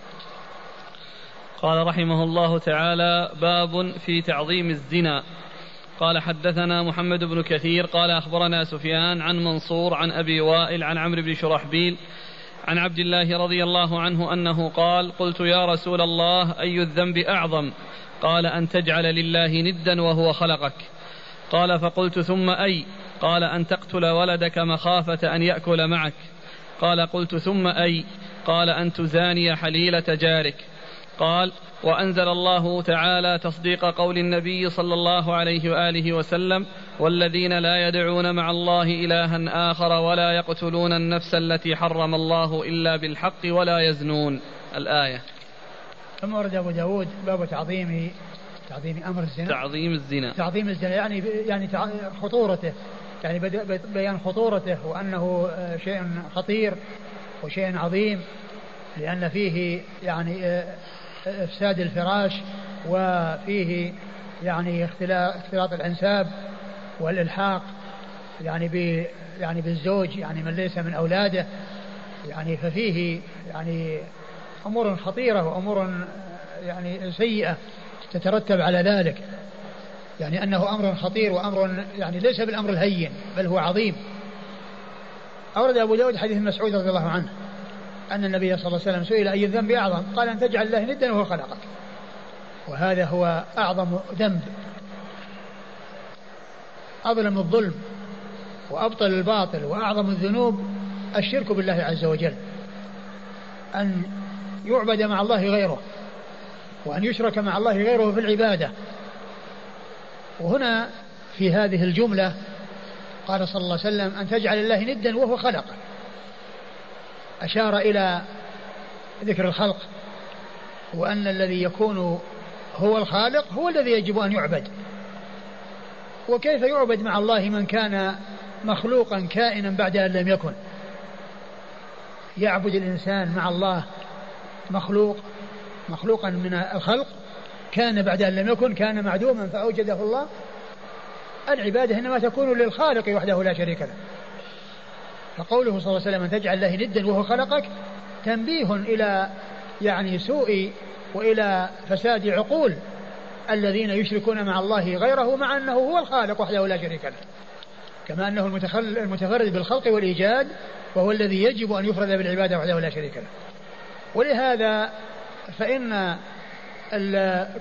قال رحمه الله تعالى: باب في تعظيم الزنا. قال حدثنا محمد بن كثير قال أخبرنا سفيان عن منصور عن أبي وائل عن عمرو بن شرحبيل عن عبد الله رضي الله عنه أنه قال: قلت يا رسول الله أي الذنب أعظم؟ قال: أن تجعل لله ندا وهو خلقك. قال: فقلت ثم أي؟ قال: أن تقتل ولدك مخافة أن يأكل معك. قال: قلت ثم أي؟ قال: أن تزاني حليلة جارك. قال: وأنزل الله تعالى تصديق قول النبي صلى الله عليه وآله وسلم: والذين لا يدعون مع الله إلها آخر ولا يقتلون النفس التي حرم الله إلا بالحق ولا يزنون. الآية. ثم ورد أبو داود باب تعظيم تعظيم أمر الزنا تعظيم الزنا تعظيم الزنا يعني يعني خطورته، يعني بيان خطورته وأنه شيء خطير وشيء عظيم، لأن فيه يعني إفساد الفراش وفيه يعني اختلاط الأنساب والإلحاق يعني ب يعني بالزوج يعني من ليس من أولاده، يعني ففيه يعني أمور خطيرة وأمور يعني سيئة تترتب على ذلك، يعني أنه أمر خطير وأمر يعني ليس بالأمر الهين بل هو عظيم. أورد أبو داود حديث مسعود رضي الله عنه أن النبي صلى الله عليه وسلم سئل: أي الذنب أعظم؟ قال: أن تجعل الله ندا وهو خلقك. وهذا هو أعظم ذنب، أظلم الظلم وأبطل الباطل وأعظم الذنوب الشرك بالله عز وجل، أن يعبد مع الله غيره وأن يشرك مع الله غيره في العبادة. وهنا في هذه الجملة قال صلى الله عليه وسلم: أن تجعل الله ندا وهو خلقك، أشار إلى ذكر الخلق وأن الذي يكون هو الخالق هو الذي يجب أن يعبد، وكيف يعبد مع الله من كان مخلوقا كائنا بعد أن لم يكن؟ يعبد الإنسان مع الله مخلوق مخلوقا من الخلق كان بعد أن لم يكن، كان معدوما فأوجده الله. العبادة إنما تكون للخالق وحده لا شريك له. فقوله صلى الله عليه وسلم: أن تجعل الله ندا وهو خلقك، تنبيه إلى يعني سوء وإلى فساد عقول الذين يشركون مع الله غيره مع أنه هو الخالق وحده لا شريك له، كما أنه المتفرد بالخلق والإيجاد وهو الذي يجب أن يفرد بالعبادة وحده لا شريك له. ولهذا فإن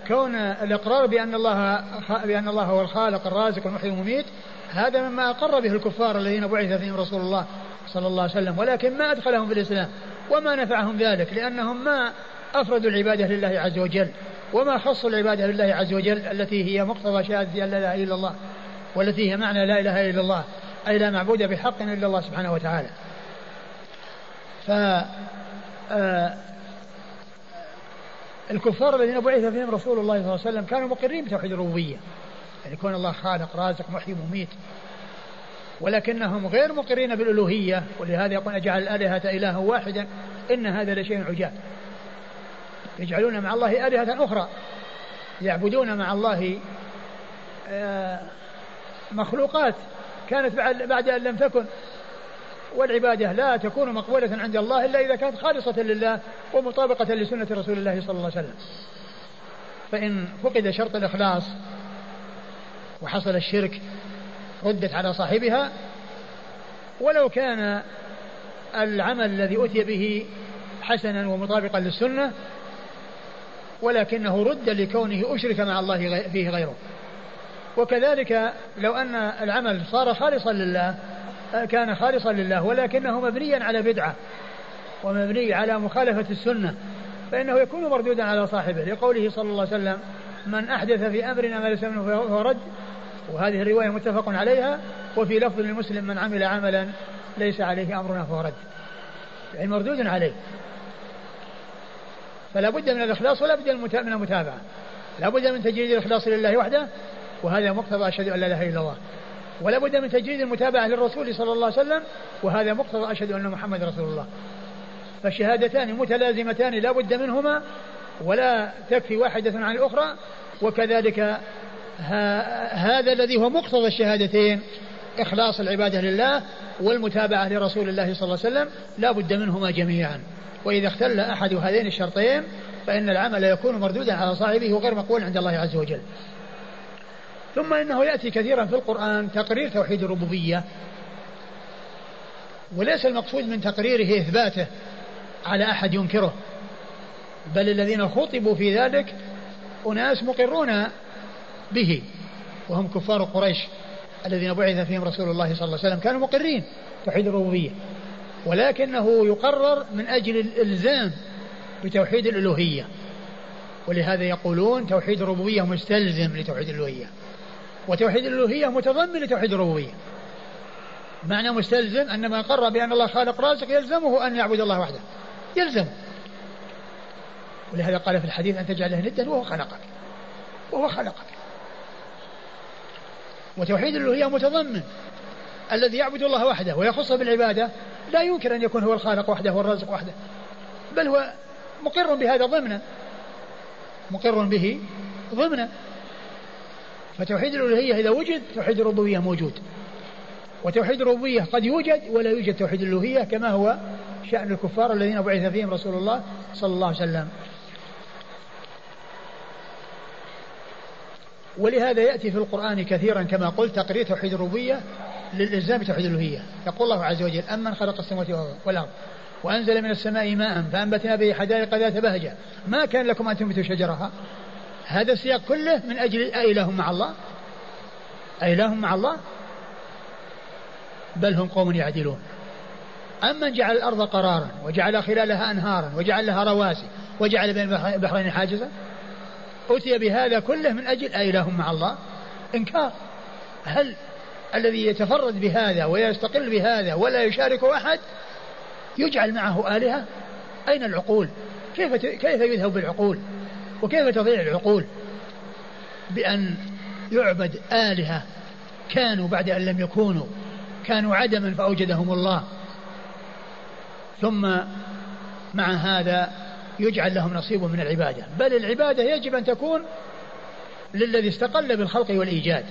كون الإقرار بأن الله بأن الله هو الخالق الرازق المحيي المميت هذا مما أقر به الكفار الذين بعث فيهم رسول الله صلى الله عليه وسلم، ولكن ما أدخلهم في الإسلام وما نفعهم ذلك، لأنهم ما أفردوا العبادة لله عز وجل وما خصوا العبادة لله عز وجل التي هي مقتضى شهادة أن لا إله إلا الله، والتي هي معنى لا إله إلا الله، أي لا معبود بحق إلا الله سبحانه وتعالى. ف الكفار الذين بعث فيهم رسول الله صلى الله عليه وسلم كانوا مقرين بتوحيد الربوبية، يعني يكون الله خالق رازق محيي مميت، ولكنهم غير مقرين بالألوهية، ولهذا يقول: أجعل الآلهة إلها واحدا إن هذا لشيء عجاب. يجعلون مع الله آلهة أخرى، يعبدون مع الله مخلوقات كانت بعد أن لم تكن، والعبادة لا تكون مقبولة عند الله إلا إذا كانت خالصة لله ومطابقة لسنة رسول الله صلى الله عليه وسلم. فإن فقد شرط الإخلاص وحصل الشرك ردت على صاحبها. ولو كان العمل الذي أتي به حسنا ومطابقا للسنة ولكنه رد لكونه أشرك مع الله فيه غيره. وكذلك لو أن العمل صار خالصا لله كان خالصا لله ولكنه مبنيا على بدعة ومبني على مخالفة السنة فإنه يكون مردودا على صاحبه لقوله صلى الله عليه وسلم من أحدث في أمرنا ما ليس منه فهو رد. وهذه الرواية متفق عليها. وفي لفظ المسلم من عمل عملا ليس عليه أمرنا فهو رد، يعني مردود عليه. فلا بد من الإخلاص ولا بد من المتابعة، لا بد من تجريد الإخلاص لله وحده وهذا مقتضى أشهد أن لا إله إلا الله، ولا بد من تجريد المتابعة للرسول صلى الله عليه وسلم وهذا مقتضى أشهد أن محمد رسول الله. فالشهادتان متلازمتان لا بد منهما ولا تكفي واحدة عن الأخرى. وكذلك هذا الذي هو مقتضى الشهادتين إخلاص العبادة لله والمتابعة لرسول الله صلى الله عليه وسلم لا بد منهما جميعا. وإذا اختل أحد هذين الشرطين فإن العمل يكون مردودا على صاحبه وغير مقبول عند الله عز وجل. ثم إنه يأتي كثيرا في القرآن تقرير توحيد الربوبية، وليس المقصود من تقريره إثباته على أحد ينكره، بل الذين خطبوا في ذلك أناس مقرون به وهم كفار قريش الذين بعث فيهم رسول الله صلى الله عليه وسلم كانوا مقرين توحيد الربوبية، ولكنه يقرر من أجل الإلزام بتوحيد الألوهية. ولهذا يقولون توحيد الربوبية مستلزم لتوحيد الألوهية، وتوحيد الألوهية متضمن لتوحيد الربوبية. معنى مستلزم أن ما قرر بأن الله خالق رازق يلزمه أن يعبد الله وحده، يلزمه. ولهذا قال في الحديث أن تجعله ندا وهو خلقك وهو خلقك. وتوحيد الألوهية متضمن الذي يعبد الله وحده ويخصه بالعبادة لا يمكن أن يكون هو الخالق وحده والرازق وحده، بل هو مقر بهذا ضمنا مقر به ضمنا. فتوحيد الألوهية إذا وجد توحيد الربوبية موجود، وتوحيد الربوبية قد يوجد ولا يوجد توحيد الألوهية كما هو شأن الكفار الذين بعث فيهم رسول الله صلى الله عليه وسلم. ولهذا يأتي في القرآن كثيرا كما قلت تقرير توحيد الربوبية للإلزام بتوحيد الألوهية. يقول الله عز وجل أمن خلق السماوات والأرض وأنزل من السماء ماء فأنبتنا به حدائق ذات بهجة ما كان لكم أن تنبتوا شجرها. هذا السياق كله من أجل أإله مع الله، أإله مع الله، بل هم قوم يعدلون. أمن جعل الأرض قرارا وجعل خلالها أنهارا وجعل لها رواسي وجعل بين البحرين حاجزا، أتي بهذا كله من أجل أإله مع الله، إنكار. هل الذي يتفرد بهذا ويستقل بهذا ولا يشارك أحد يجعل معه آلهة؟ أين العقول؟ كيف كيف يذهب بالعقول وكيف تضيع العقول بأن يعبد آلهة كانوا بعد أن لم يكونوا، كانوا عدما فأوجدهم الله، ثم مع هذا يجعل لهم نصيب من العبادة. بل العبادة يجب أن تكون للذي استقل بالخلق والإيجاد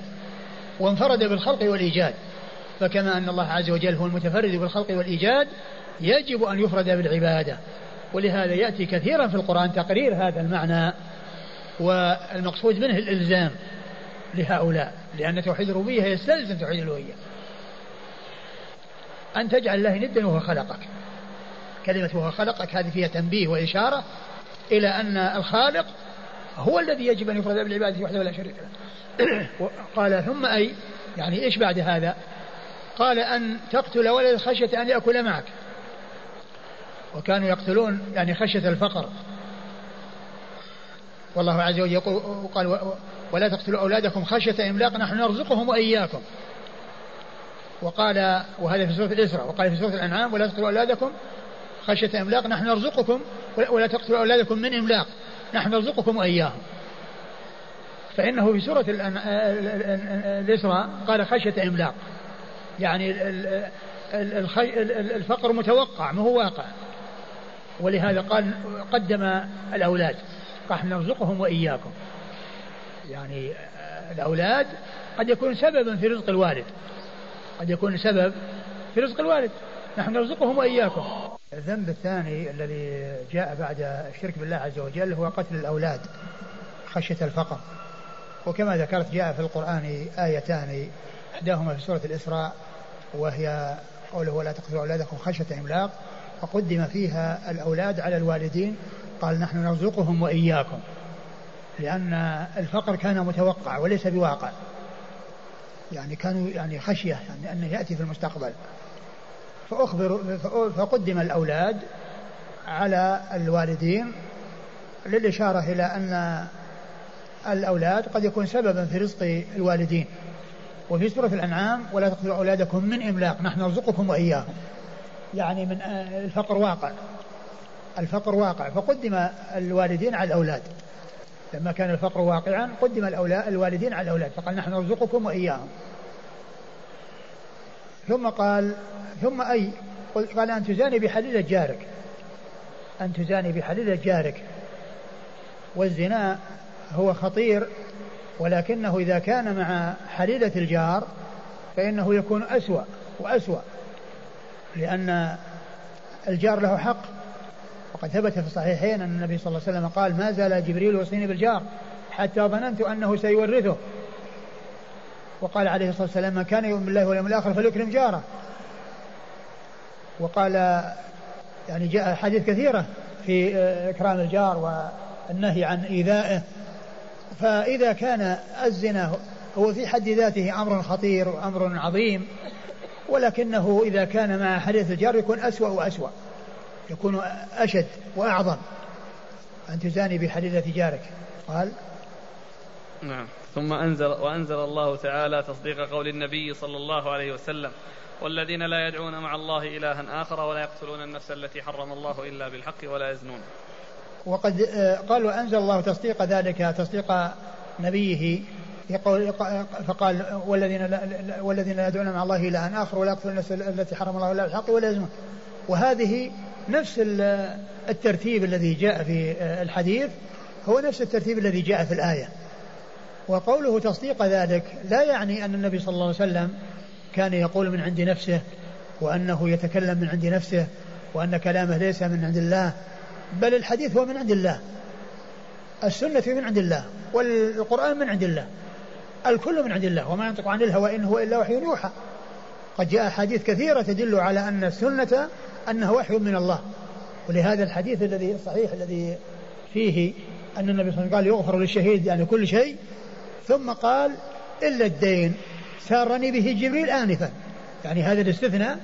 وانفرد بالخلق والإيجاد. فكما أن الله عز وجل هو المتفرد بالخلق والإيجاد يجب أن يفرد بالعبادة. ولهذا يأتي كثيرا في القرآن تقرير هذا المعنى، والمقصود منه الإلزام لهؤلاء، لأن توحيد الربوبية يستلزم توحيد الألوهية. أن تجعل الله ندا وهو خلقك، كلمة وهو خلقك هذه فيها تنبيه وإشارة إلى أن الخالق هو الذي يجب أن يفرد بالعبادة وحده ولا شريك له. قال ثم أي، يعني إيش بعد هذا؟ قال أن تقتل ولد خشية أن يأكل معك، وكانوا يقتلون يعني خشية الفقر. والله عز وجل قال ولا تقتلوا أولادكم خشية إملاق نحن نرزقهم وإياكم. وقال وهذا في سورة الإسراء، وقال في سورة الأنعام ولا تقتلوا أولادكم خشية إملاق نحن نرزقكم ولا تقتلوا أولادكم من إملاق نحن نرزقكم وإياهم. فإنه في سورة الإسراء قال خشية إملاق، يعني الفقر متوقع ما هو واقع. ولهذا قال قدم الأولاد قال نحن نرزقهم وإياكم، يعني الأولاد قد يكون سببا في رزق الوالد، قد يكون سبب في رزق الوالد. نحن نرزقهم وإياكم. الذنب الثاني الذي جاء بعد الشرك بالله عز وجل هو قتل الأولاد خشية الفقر، وكما ذكرت جاء في القرآن آيتان، إحداهما في سورة الإسراء وهي قوله ولا تقتلوا أولادكم خشية إملاق، فقدم فيها الأولاد على الوالدين، قال نحن نرزقهم وإياكم، لأن الفقر كان متوقع وليس بواقع، يعني كانوا يعني خشية يعني أنه يأتي في المستقبل، فأخبر فقدم الأولاد على الوالدين للإشارة إلى أن الأولاد قد يكون سببا في رزق الوالدين. وفي سورة الأنعام ولا تقتلوا أولادكم من إملاق نحن نرزقكم وإياهم، يعني من الفقر واقع، الفقر واقع، فقدم الوالدين على الأولاد لما كان الفقر واقعا، قدم الوالدين على الأولاد فقال نحن نرزقكم وإياهم. ثم قال ثم أي قال أن تزاني بحليلة جارك، أن تزاني بحليلة جارك. والزنا هو خطير، ولكنه إذا كان مع حليلة الجار فإنه يكون أسوأ وأسوأ، لأن الجار له حق، وقد ثبت في الصحيحين أن النبي صلى الله عليه وسلم قال ما زال جبريل يوصيني بالجار حتى ظننت أنه سيورثه، وقال عليه الصلاة والسلام من كان يؤمن بالله واليوم الآخر فليكرم جاره. وقال يعني جاء حديث كثيرة في إكرام الجار والنهي عن إيذائه. فإذا كان الزنا هو في حد ذاته أمر خطير وأمر عظيم، ولكنه إذا كان مع حديث الجار يكون أسوأ وأسوأ، يكون أشد وأعظم. أن تزاني بحليلة جارك. قال نعم. ثم أنزل وأنزل الله تعالى تصديق قول النبي صلى الله عليه وسلم والذين لا يدعون مع الله إلها آخر ولا يقتلون النفس التي حرم الله إلا بالحق ولا يزنون. وقد قال وأنزل الله تصديق ذلك، تصديق نبيه، فقال والذين لا يدعون مع الله إلها آخر ولا يقتلون النفس التي حرم الله إلا بالحق ولا يزنون. وهذه نفس الترتيب الذي جاء في الحديث هو نفس الترتيب الذي جاء في الآية. وقوله تصديق ذلك لا يعني أن النبي صلى الله عليه وسلم كان يقول من عند نفسه، وأنه يتكلم من عند نفسه، وأن كلامه ليس من عند الله، بل الحديث هو من عند الله، السنة من عند الله، والقرآن من عند الله، الكل من عند الله، وما ينطق عن الهوى إن هو إلا وحي يوحى. قد جاء حديث كثيرة تدل على أن السنة أنها وحي من الله. ولهذا الحديث الذي الصحيح الذي فيه أن النبي صلى الله عليه وسلم قال يغفر للشهيد يعني كل شيء، ثم قال إلا الدين سارني به جبريل آنفا، يعني هذا الاستثناء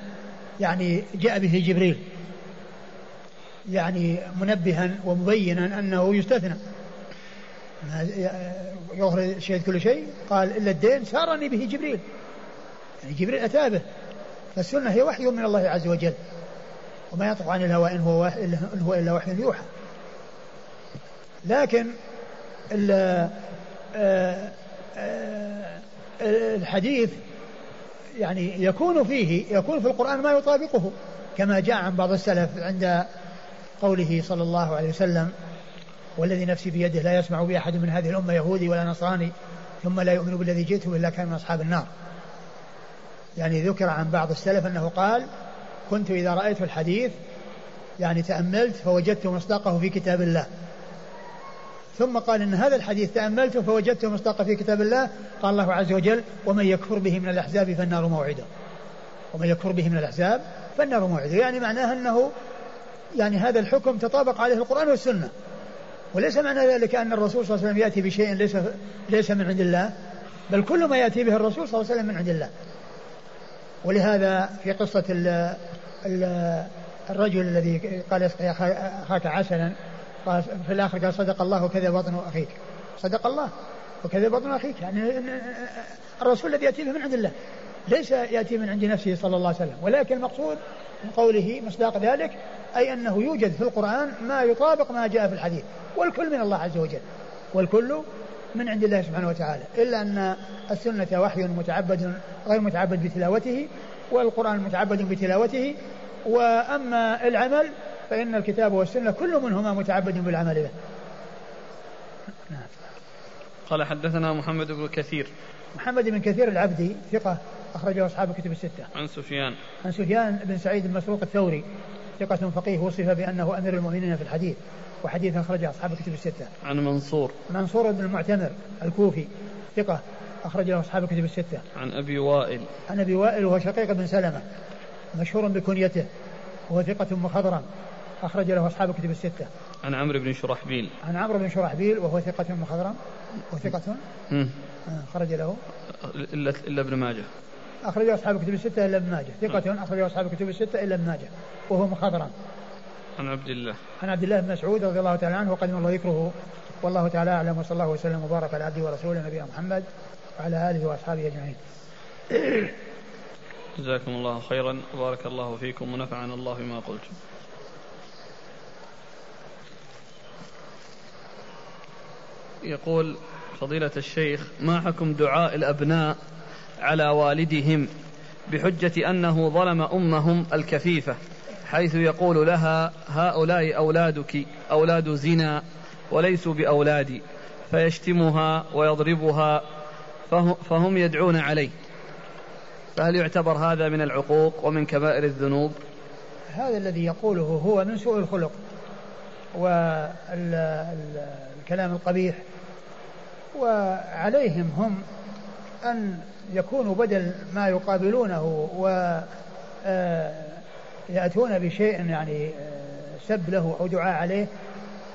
يعني جاء به جبريل، يعني منبها ومبينا أنه يستثنى يغفر للشهيد كل شيء، قال إلا الدين سارني به جبريل، يعني جبريل أتى به. فالسنة هي وحي من الله عز وجل، وما ينطق عن الهوى إن هو, إن هو إلا وحي يوحى. لكن الحديث يعني يكون فيه يكون في القرآن ما يطابقه، كما جاء عن بعض السلف عند قوله صلى الله عليه وسلم والذي نفسي بيده لا يسمع بأحد من هذه الأمة يهودي ولا نصراني ثم لا يؤمن بالذي جئته إلا كان من أصحاب النار. يعني ذكر عن بعض السلف أنه قال كنت إذا رأيت الحديث يعني تأملت فوجدته مصداقه في كتاب الله، ثم قال إن هذا الحديث تأملته فوجدته مصداقه في كتاب الله، قال الله عز وجل ومن يكفر به من الأحزاب فالنار موعده، ومن يكفر به من الأحزاب فالنار موعده. يعني معناه أنه يعني هذا الحكم تطابق عليه القرآن والسنة، وليس معنى ذلك أن الرسول صلى الله عليه وسلم يأتي بشيء ليس ليس من عند الله، بل كل ما يأتي به الرسول صلى الله عليه وسلم من عند الله. ولهذا في قصة ال ال الرجل الذي قال اسقي أخاك عسلا، في الآخر قال صدق الله وكذا بطن أخيك، صدق الله وكذا بطن أخيك، يعني الرسول الذي يأتي به من عند الله ليس يأتي من عند نفسه صلى الله عليه وسلم. ولكن المقصود من قوله مصداق ذلك أي أنه يوجد في القرآن ما يطابق ما جاء في الحديث، والكل من الله عز وجل، والكل من عند الله سبحانه وتعالى، إلا أن السنة وحي متعبد غير متعبد بتلاوته، والقرآن متعبد بتلاوته. وأما العمل فإن الكتاب والسنة كل منهما متعبد بالعمل به. نعم. قال حدثنا محمد بن كثير. محمد بن كثير العبدي ثقة أخرجه أصحاب الكتب الستة. عن سفيان. عن سفيان بن سعيد المسروق الثوري ثقة فقيه، وصف بأنه أمير المؤمنين في الحديث، وحديث أخرجه أصحاب الكتب الستة. عن منصور. منصور بن المعتمر الكوفي ثقة أخرج له أصحاب الكتب الستة. عن أبي وائل عن أبي وائل وهو شقيق بن سلمة مشهور بكنيته وهو ثقة مخضرم أخرج له أصحاب الكتب الستة. عن عمرو بن شرحبيل عن عمرو بن شرحبيل وهو ثقة مخضرم وثقة أخرج له إلا إلا ابن ماجه أخرج أصحاب الكتب الستة إلا ابن ماجه ثقة أخرج أصحاب الكتب الستة إلا ابن ماجه وهو مخضرم. عن عبد الله عن عبد الله بن مسعود رضي الله تعالى عنه وقدم الله يكره والله تعالى أعلم وصلى الله وسلم وبارك على عبده ورسوله نبينا محمد وعلى آله وأصحابه أجمعين. جزاكم الله خيرا وبارك الله فيكم ونفعنا الله بما قلتم. يقول فضيلة الشيخ ما حكم دعاء الأبناء على والدهم بحجة أنه ظلم أمهم الكفيفة حيث يقول لها هؤلاء أولادك أولاد زنا وليسوا بأولادي فيشتمها ويضربها فهم يدعون عليه، فهل يعتبر هذا من العقوق ومن كبائر الذنوب؟ هذا الذي يقوله هو من سوء الخلق والكلام القبيح، وعليهم هم أن يكونوا بدل ما يقابلونه ويأتون بشيء يعني سب له أو دعاء عليه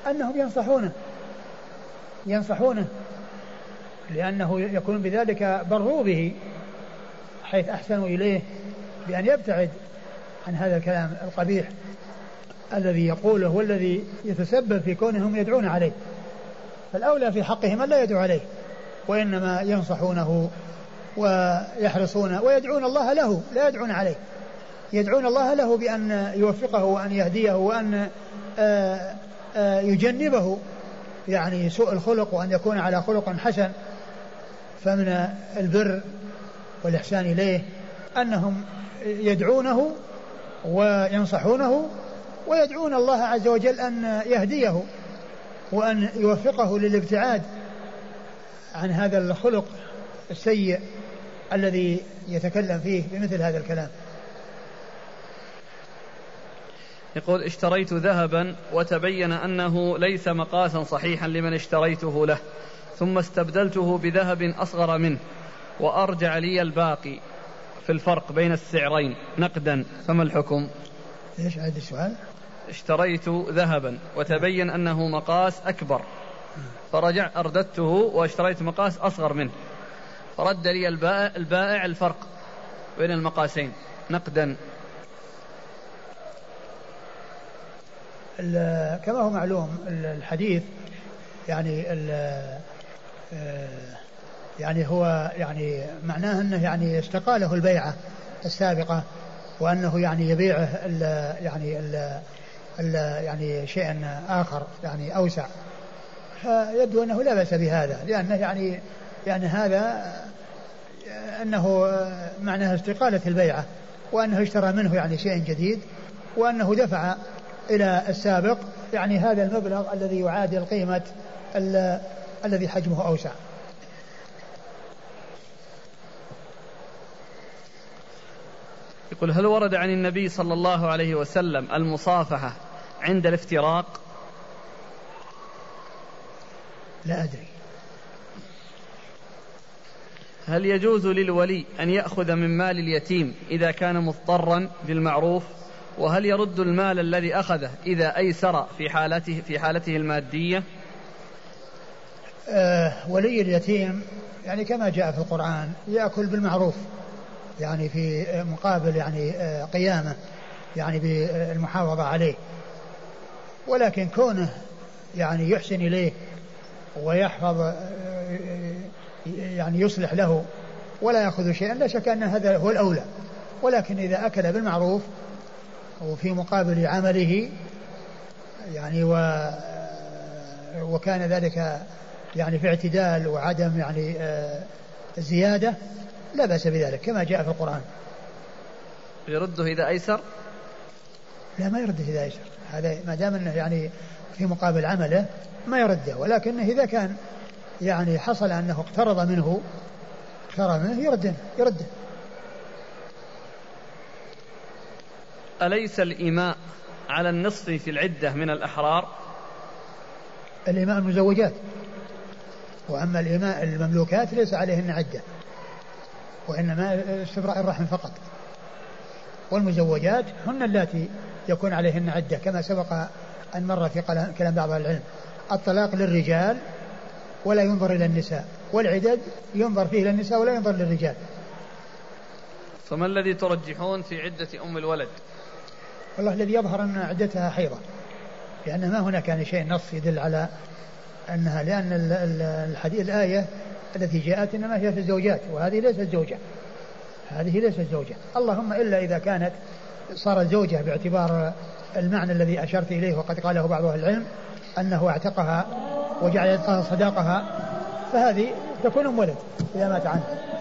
أنهم ينصحونه ينصحونه لأنه يكون بذلك بروا به حيث أحسنوا إليه بأن يبتعد عن هذا الكلام القبيح الذي يقوله والذي يتسبب في كونهم يدعون عليه. فالأولى في حقهم أن لا يدعو عليه وإنما ينصحونه ويحرصونه ويدعون الله له لا يدعون عليه، يدعون الله له بأن يوفقه وأن يهديه وأن آآ آآ يجنبه يعني سوء الخلق وأن يكون على خلق حسن. فمن البر والإحسان إليه أنهم يدعونه وينصحونه ويدعون الله عز وجل أن يهديه وأن يوفقه للابتعاد عن هذا الخلق السيء الذي يتكلم فيه بمثل هذا الكلام. يقول اشتريت ذهبا وتبين أنه ليس مقاسا صحيحا لمن اشتريته له ثم استبدلته بذهب أصغر منه وأرجع لي الباقي في الفرق بين السعرين نقدا، فما الحكم؟ ايش عاد السؤال؟ اشتريت ذهبا وتبين أنه مقاس أكبر فرجع أرددته واشتريت مقاس أصغر منه فرد لي البائع الفرق بين المقاسين نقدا. كما هو معلوم الحديث يعني يعني هو يعني معناه أنه يعني استقاله البيعة السابقة وأنه يعني يبيعه ال يعني ال ال يعني شيئا آخر يعني أوسع، فيبدو أنه لا بأس بهذا لأنه يعني يعني هذا أنه معناه استقالة البيعة وأنه اشترى منه يعني شيء جديد وأنه دفع إلى السابق يعني هذا المبلغ الذي يعادل قيمة الذي حجمه أوسع. يقول هل ورد عن النبي صلى الله عليه وسلم المصافحة عند الافتراق؟ لا أدري. هل يجوز للولي أن يأخذ من مال اليتيم إذا كان مضطرا بالمعروف؟ وهل يرد المال الذي أخذه إذا أيسر في حالته في حالته المادية؟ آه ولي اليتيم يعني كما جاء في القرآن يأكل بالمعروف يعني في مقابل يعني قيامه يعني بالمحافظة عليه، ولكن كونه يعني يحسن إليه ويحفظ يعني يصلح له ولا يأخذ شيئا لا شك أن هذا هو الأولى، ولكن إذا أكل بالمعروف وفي مقابل عمله يعني و وكان ذلك يعني في اعتدال وعدم يعني زيادة لا بأس بذلك كما جاء في القرآن. يرده إذا أيسر؟ لا ما يرده إذا أيسر، هذا ما دام أنه يعني في مقابل عمله ما يرده، ولكن إذا كان يعني حصل أنه اقترض منه اقترض منه يرده يرده. أليس الإماء على النصف في العدة من الأحرار؟ الإماء المزوجات وأما المملوكات ليس عليهن عدة، وإنما استبراء الرحم فقط. والمزوجات هن اللاتي يكون عليهن عدة، كما سبق أن مر في كلام بعض العلم. الطلاق للرجال ولا ينظر إلى النساء، والعدد ينظر فيه إلى النساء ولا ينظر للرجال. فما الذي ترجحون في عدة أم الولد؟ والله الذي يظهر أن عدتها حيضة، لأن ما هنا كان شيء نص يدل على أنها، لأن الحديث الآية التي جاءت إنما هي في الزوجات، وهذه ليست زوجة، هذه ليست زوجة، اللهم إلا إذا كانت صارت زوجة باعتبار المعنى الذي أشرت إليه، وقد قاله بعض أهل العلم أنه اعتقها وجعل يدقها صداقها، فهذه تكون أم ولد إذا مات عنه.